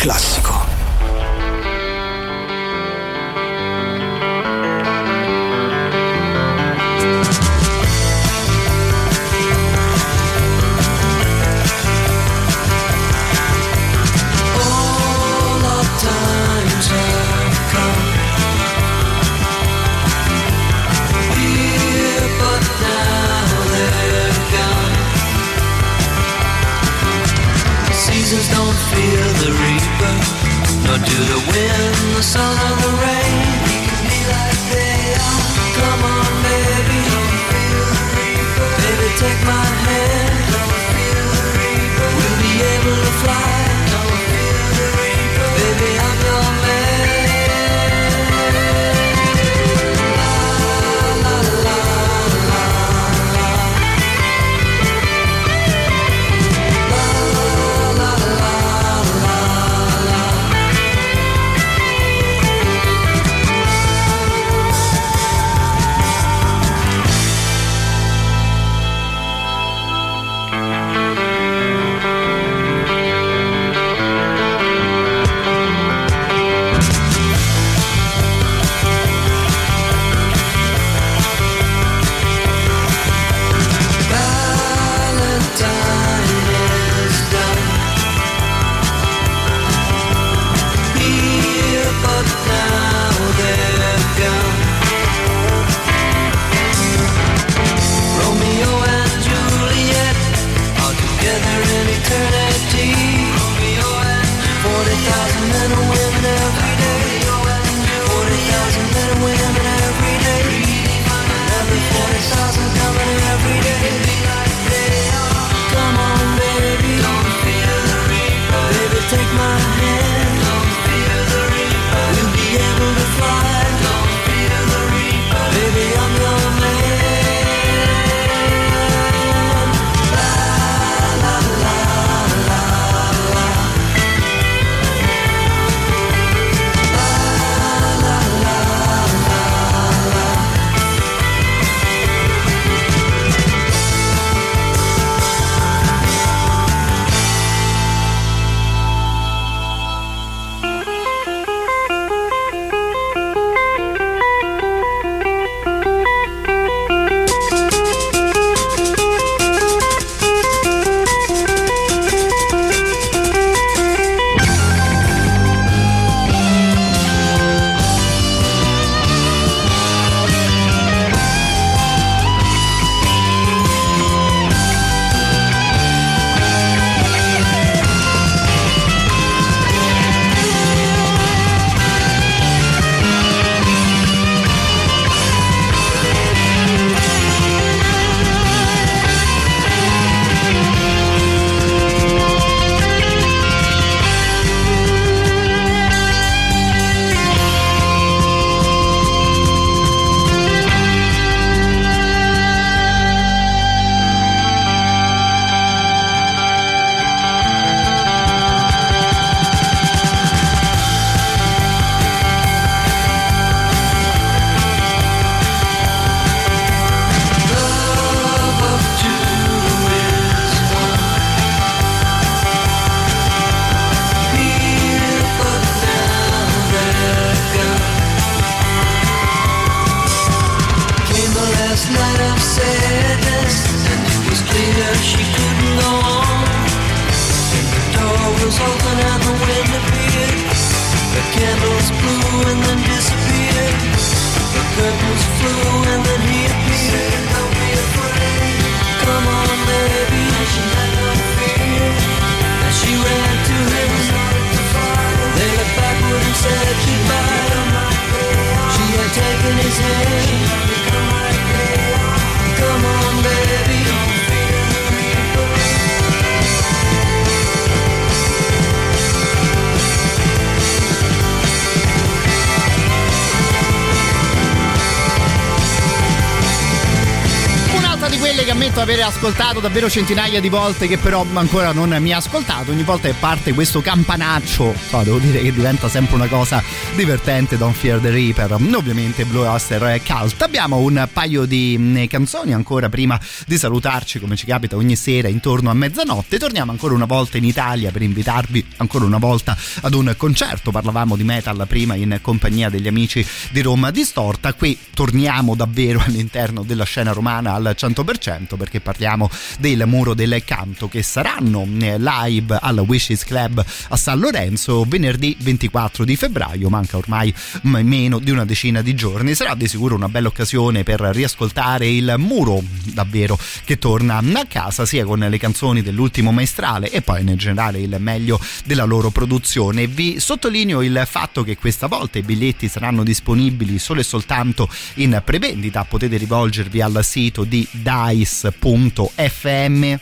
classico. Avere ascoltato davvero centinaia di volte, che però ancora non mi ha ascoltato. Ogni volta che parte questo campanaccio, no, devo dire che diventa sempre una cosa divertente, Don't Fear the Reaper, ovviamente Blue Oyster Cult. Abbiamo un paio di canzoni ancora prima di salutarci, come ci capita ogni sera intorno a mezzanotte. Torniamo ancora una volta in Italia per invitarvi ancora una volta ad un concerto. Parlavamo di metal prima in compagnia degli amici di Roma Distorta, qui torniamo davvero all'interno della scena romana al cento per cento, perché parliamo del Muro del Canto, che saranno live al Wishes Club a San Lorenzo venerdì ventiquattro di febbraio, manca ormai meno di una decina di giorni. Sarà di sicuro una bella occasione per riascoltare il Muro, davvero, che torna a casa sia con le canzoni dell'ultimo maestrale e poi nel generale il meglio della loro produzione. Vi sottolineo il fatto che questa volta i biglietti saranno disponibili solo e soltanto in prevendita. Potete rivolgervi al sito di dice punto effe emme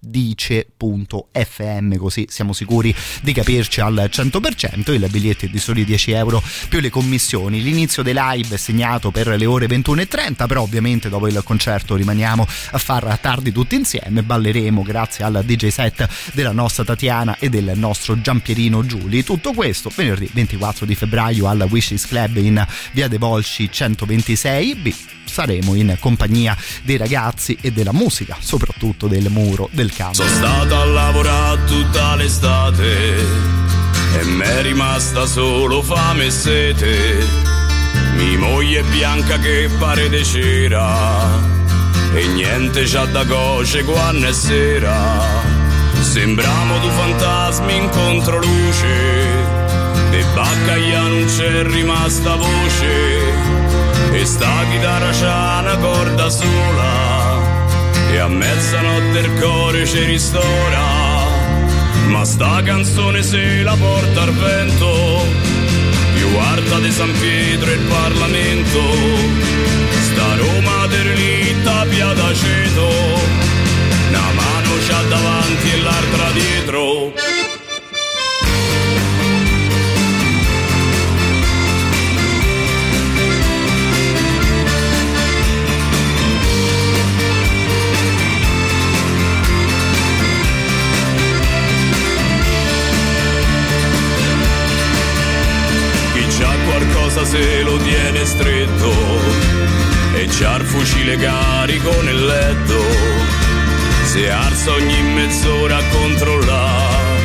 dice punto effe emme, così siamo sicuri di capirci al cento per cento. Il biglietto è di soli dieci euro più le commissioni. L'inizio dei live è segnato per le ore ventuno e trenta, però ovviamente dopo il concerto rimaniamo a far tardi tutti insieme. Balleremo grazie al D J set della nostra Tatiana e del nostro Giampierino Giuli. Tutto questo venerdì ventiquattro di febbraio al Wishes Club in via De Volsci centoventisei B. Saremo in compagnia dei ragazzi e della musica, soprattutto del Muro del Canto. Sono stata a lavorare tutta l'estate e m'è rimasta solo fame e sete. Mi moglie bianca che pare de cera e niente c'ha da goce quando è sera. Sembramo due fantasmi in controluce e baccaia non c'è rimasta voce. E sta chitarra c'ha una corda sola e a mezzanotte il cuore ci ristora. Ma sta canzone se la porta al vento più alta di San Pietro e il Parlamento. Sta Roma derelitta pia d'aceto, una mano c'ha davanti e l'altra dietro. Qualcosa se lo tiene stretto e c'ha il fucile carico nel letto. Se alza ogni mezz'ora a controllare,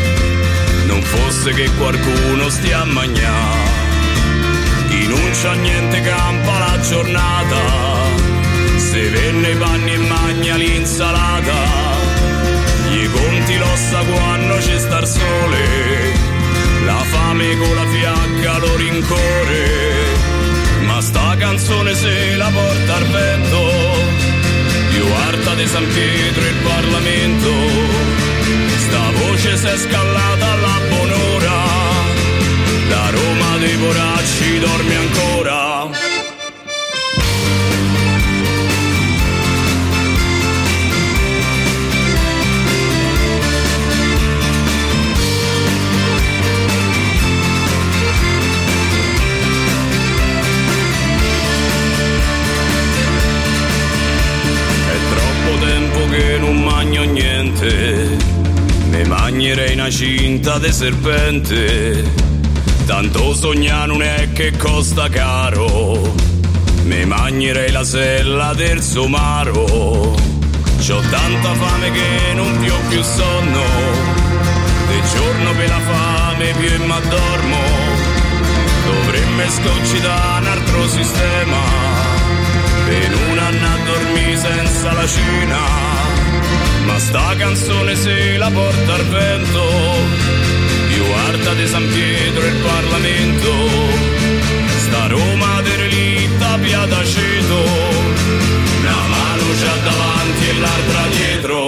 non fosse che qualcuno stia a magnà. Chi non c'ha niente campa la giornata, se venne i panni e magna l'insalata. Gli conti l'ossa quando c'è sta il sole, la fame con la fiacca lo rincorre. Ma sta canzone se la porta al vento più alta di San Pietro e il Parlamento. Sta voce s'è scalata alla buon'ora, la Roma dei poracci dorme ancora. Tempo che non mangio niente, me mangerei una cinta de serpente. Tanto sognare non è che costa caro, me mangerei la sella del somaro. C'ho tanta fame che non più più sonno, de giorno per la fame più e m'addormo. Dovremmo scocitare un altro sistema per un anno a dormire senza la cena. Ma sta canzone se la porta al vento più alta di San Pietro e il Parlamento. Sta Roma derelitta pia d'aceto, una mano c'ha davanti e l'altra dietro.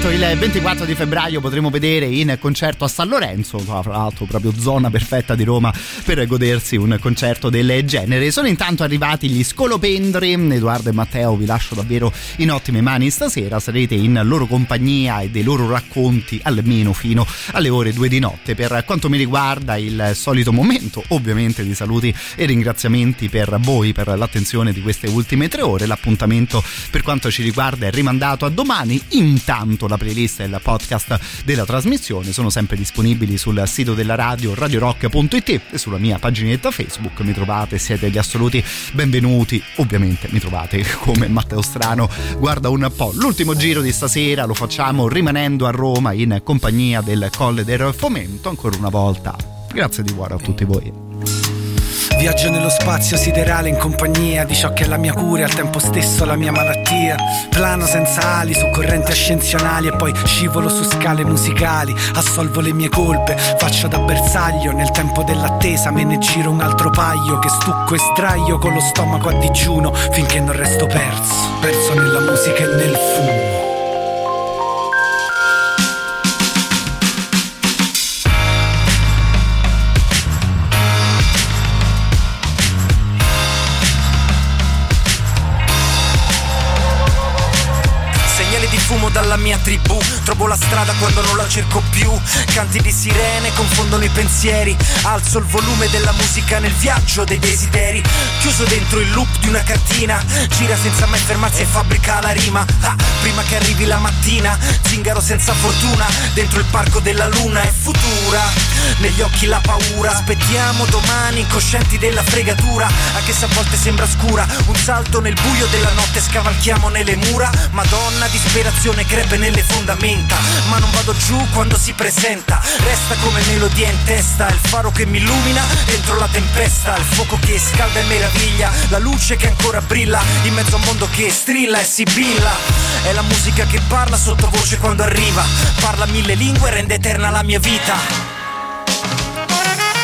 detto, il ventiquattro di febbraio potremo vedere in concerto a San Lorenzo, tra l'altro proprio zona perfetta di Roma per godersi un concerto del genere. Sono intanto arrivati gli Scolopendri. Edoardo e Matteo vi lascio davvero in ottime mani stasera, sarete in loro compagnia e dei loro racconti almeno fino alle ore due di notte. Per quanto mi riguarda, il solito momento ovviamente di saluti e ringraziamenti per voi per l'attenzione di queste ultime tre ore. L'appuntamento per quanto ci riguarda è rimandato a domani. Intanto la playlist e il podcast della trasmissione sono sempre disponibili sul sito della radio radio rock punto it e sulla mia paginetta Facebook. Mi trovate, siete gli assoluti benvenuti. Ovviamente mi trovate come Matteo Strano. Guarda un po', l'ultimo giro di stasera lo facciamo rimanendo a Roma in compagnia del Colle del Fomento. Ancora una volta grazie di cuore a tutti voi. Viaggio nello spazio siderale in compagnia di ciò che è la mia cura e al tempo stesso la mia malattia. Plano senza ali su correnti ascensionali e poi scivolo su scale musicali. Assolvo le mie colpe, faccio da bersaglio. Nel tempo dell'attesa me ne giro un altro paio che stucco e sdraio con lo stomaco a digiuno finché non resto perso, perso nella musica e nel fumo. Dalla mia tribù trovo la strada quando non la cerco più. Canti di sirene confondono i pensieri. Alzo il volume della musica nel viaggio dei desideri. Chiuso dentro il loop di una cartina, gira senza mai fermarsi e fabbrica la rima. Ah, prima che arrivi la mattina, zingaro senza fortuna dentro il parco della luna. È futura, negli occhi la paura. Aspettiamo domani incoscienti della fregatura, anche se a volte sembra scura. Un salto nel buio della notte, scavalchiamo nelle mura. Madonna, disperazione crepe nelle fondamenta, ma non vado giù quando si presenta. Resta come melodia in testa, il faro che mi illumina dentro la tempesta, il fuoco che scalda e meraviglia, la luce che ancora brilla in mezzo a un mondo che strilla e sibilla. È la musica che parla sottovoce quando arriva, parla mille lingue e rende eterna la mia vita.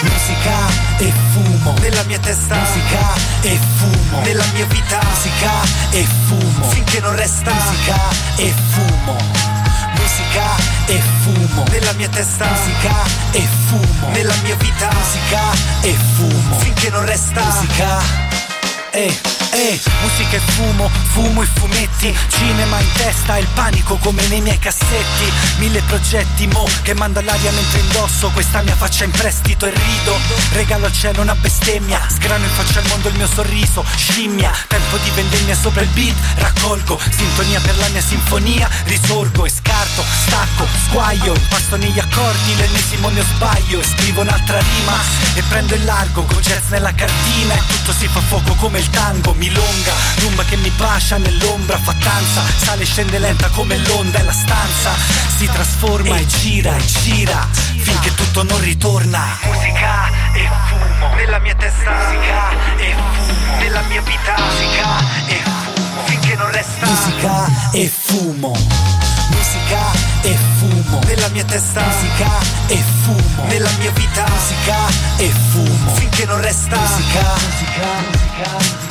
Musica e fumo nella mia testa, musica e fumo nella mia vita, musica e fumo finché non resta, musica e fumo, musica e fumo nella mia testa, musica e fumo nella mia vita, musica e fumo finché non resta, musica. Eh, eh, musica e fumo, fumo e fumetti, cinema in testa, il panico come nei miei cassetti. Mille progetti mo che mando all'aria mentre indosso questa mia faccia in prestito e rido. Regalo al cielo una bestemmia, sgrano in faccia al mondo il mio sorriso, scimmia. Tempo di vendemmia sopra il beat, raccolgo sintonia per la mia sinfonia. Risorgo e scarto, stacco, sguaio, impasto negli accordi l'ennesimo mio sbaglio. E scrivo un'altra rima e prendo il largo con jazz nella cartina. E tutto si fa fuoco come il tango, milonga, rumba che mi bacia nell'ombra, fattanza, sale e scende lenta come l'onda e la stanza si trasforma e gira e gira finché tutto non ritorna. Musica e fumo nella mia testa, musica e fumo nella mia vita, musica e fumo finché non resta, musica e fumo, musica e fumo nella mia testa, musica e fumo nella mia vita, musica e fumo finché non resta, musica, musica, musica, musica, musica.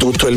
tutto il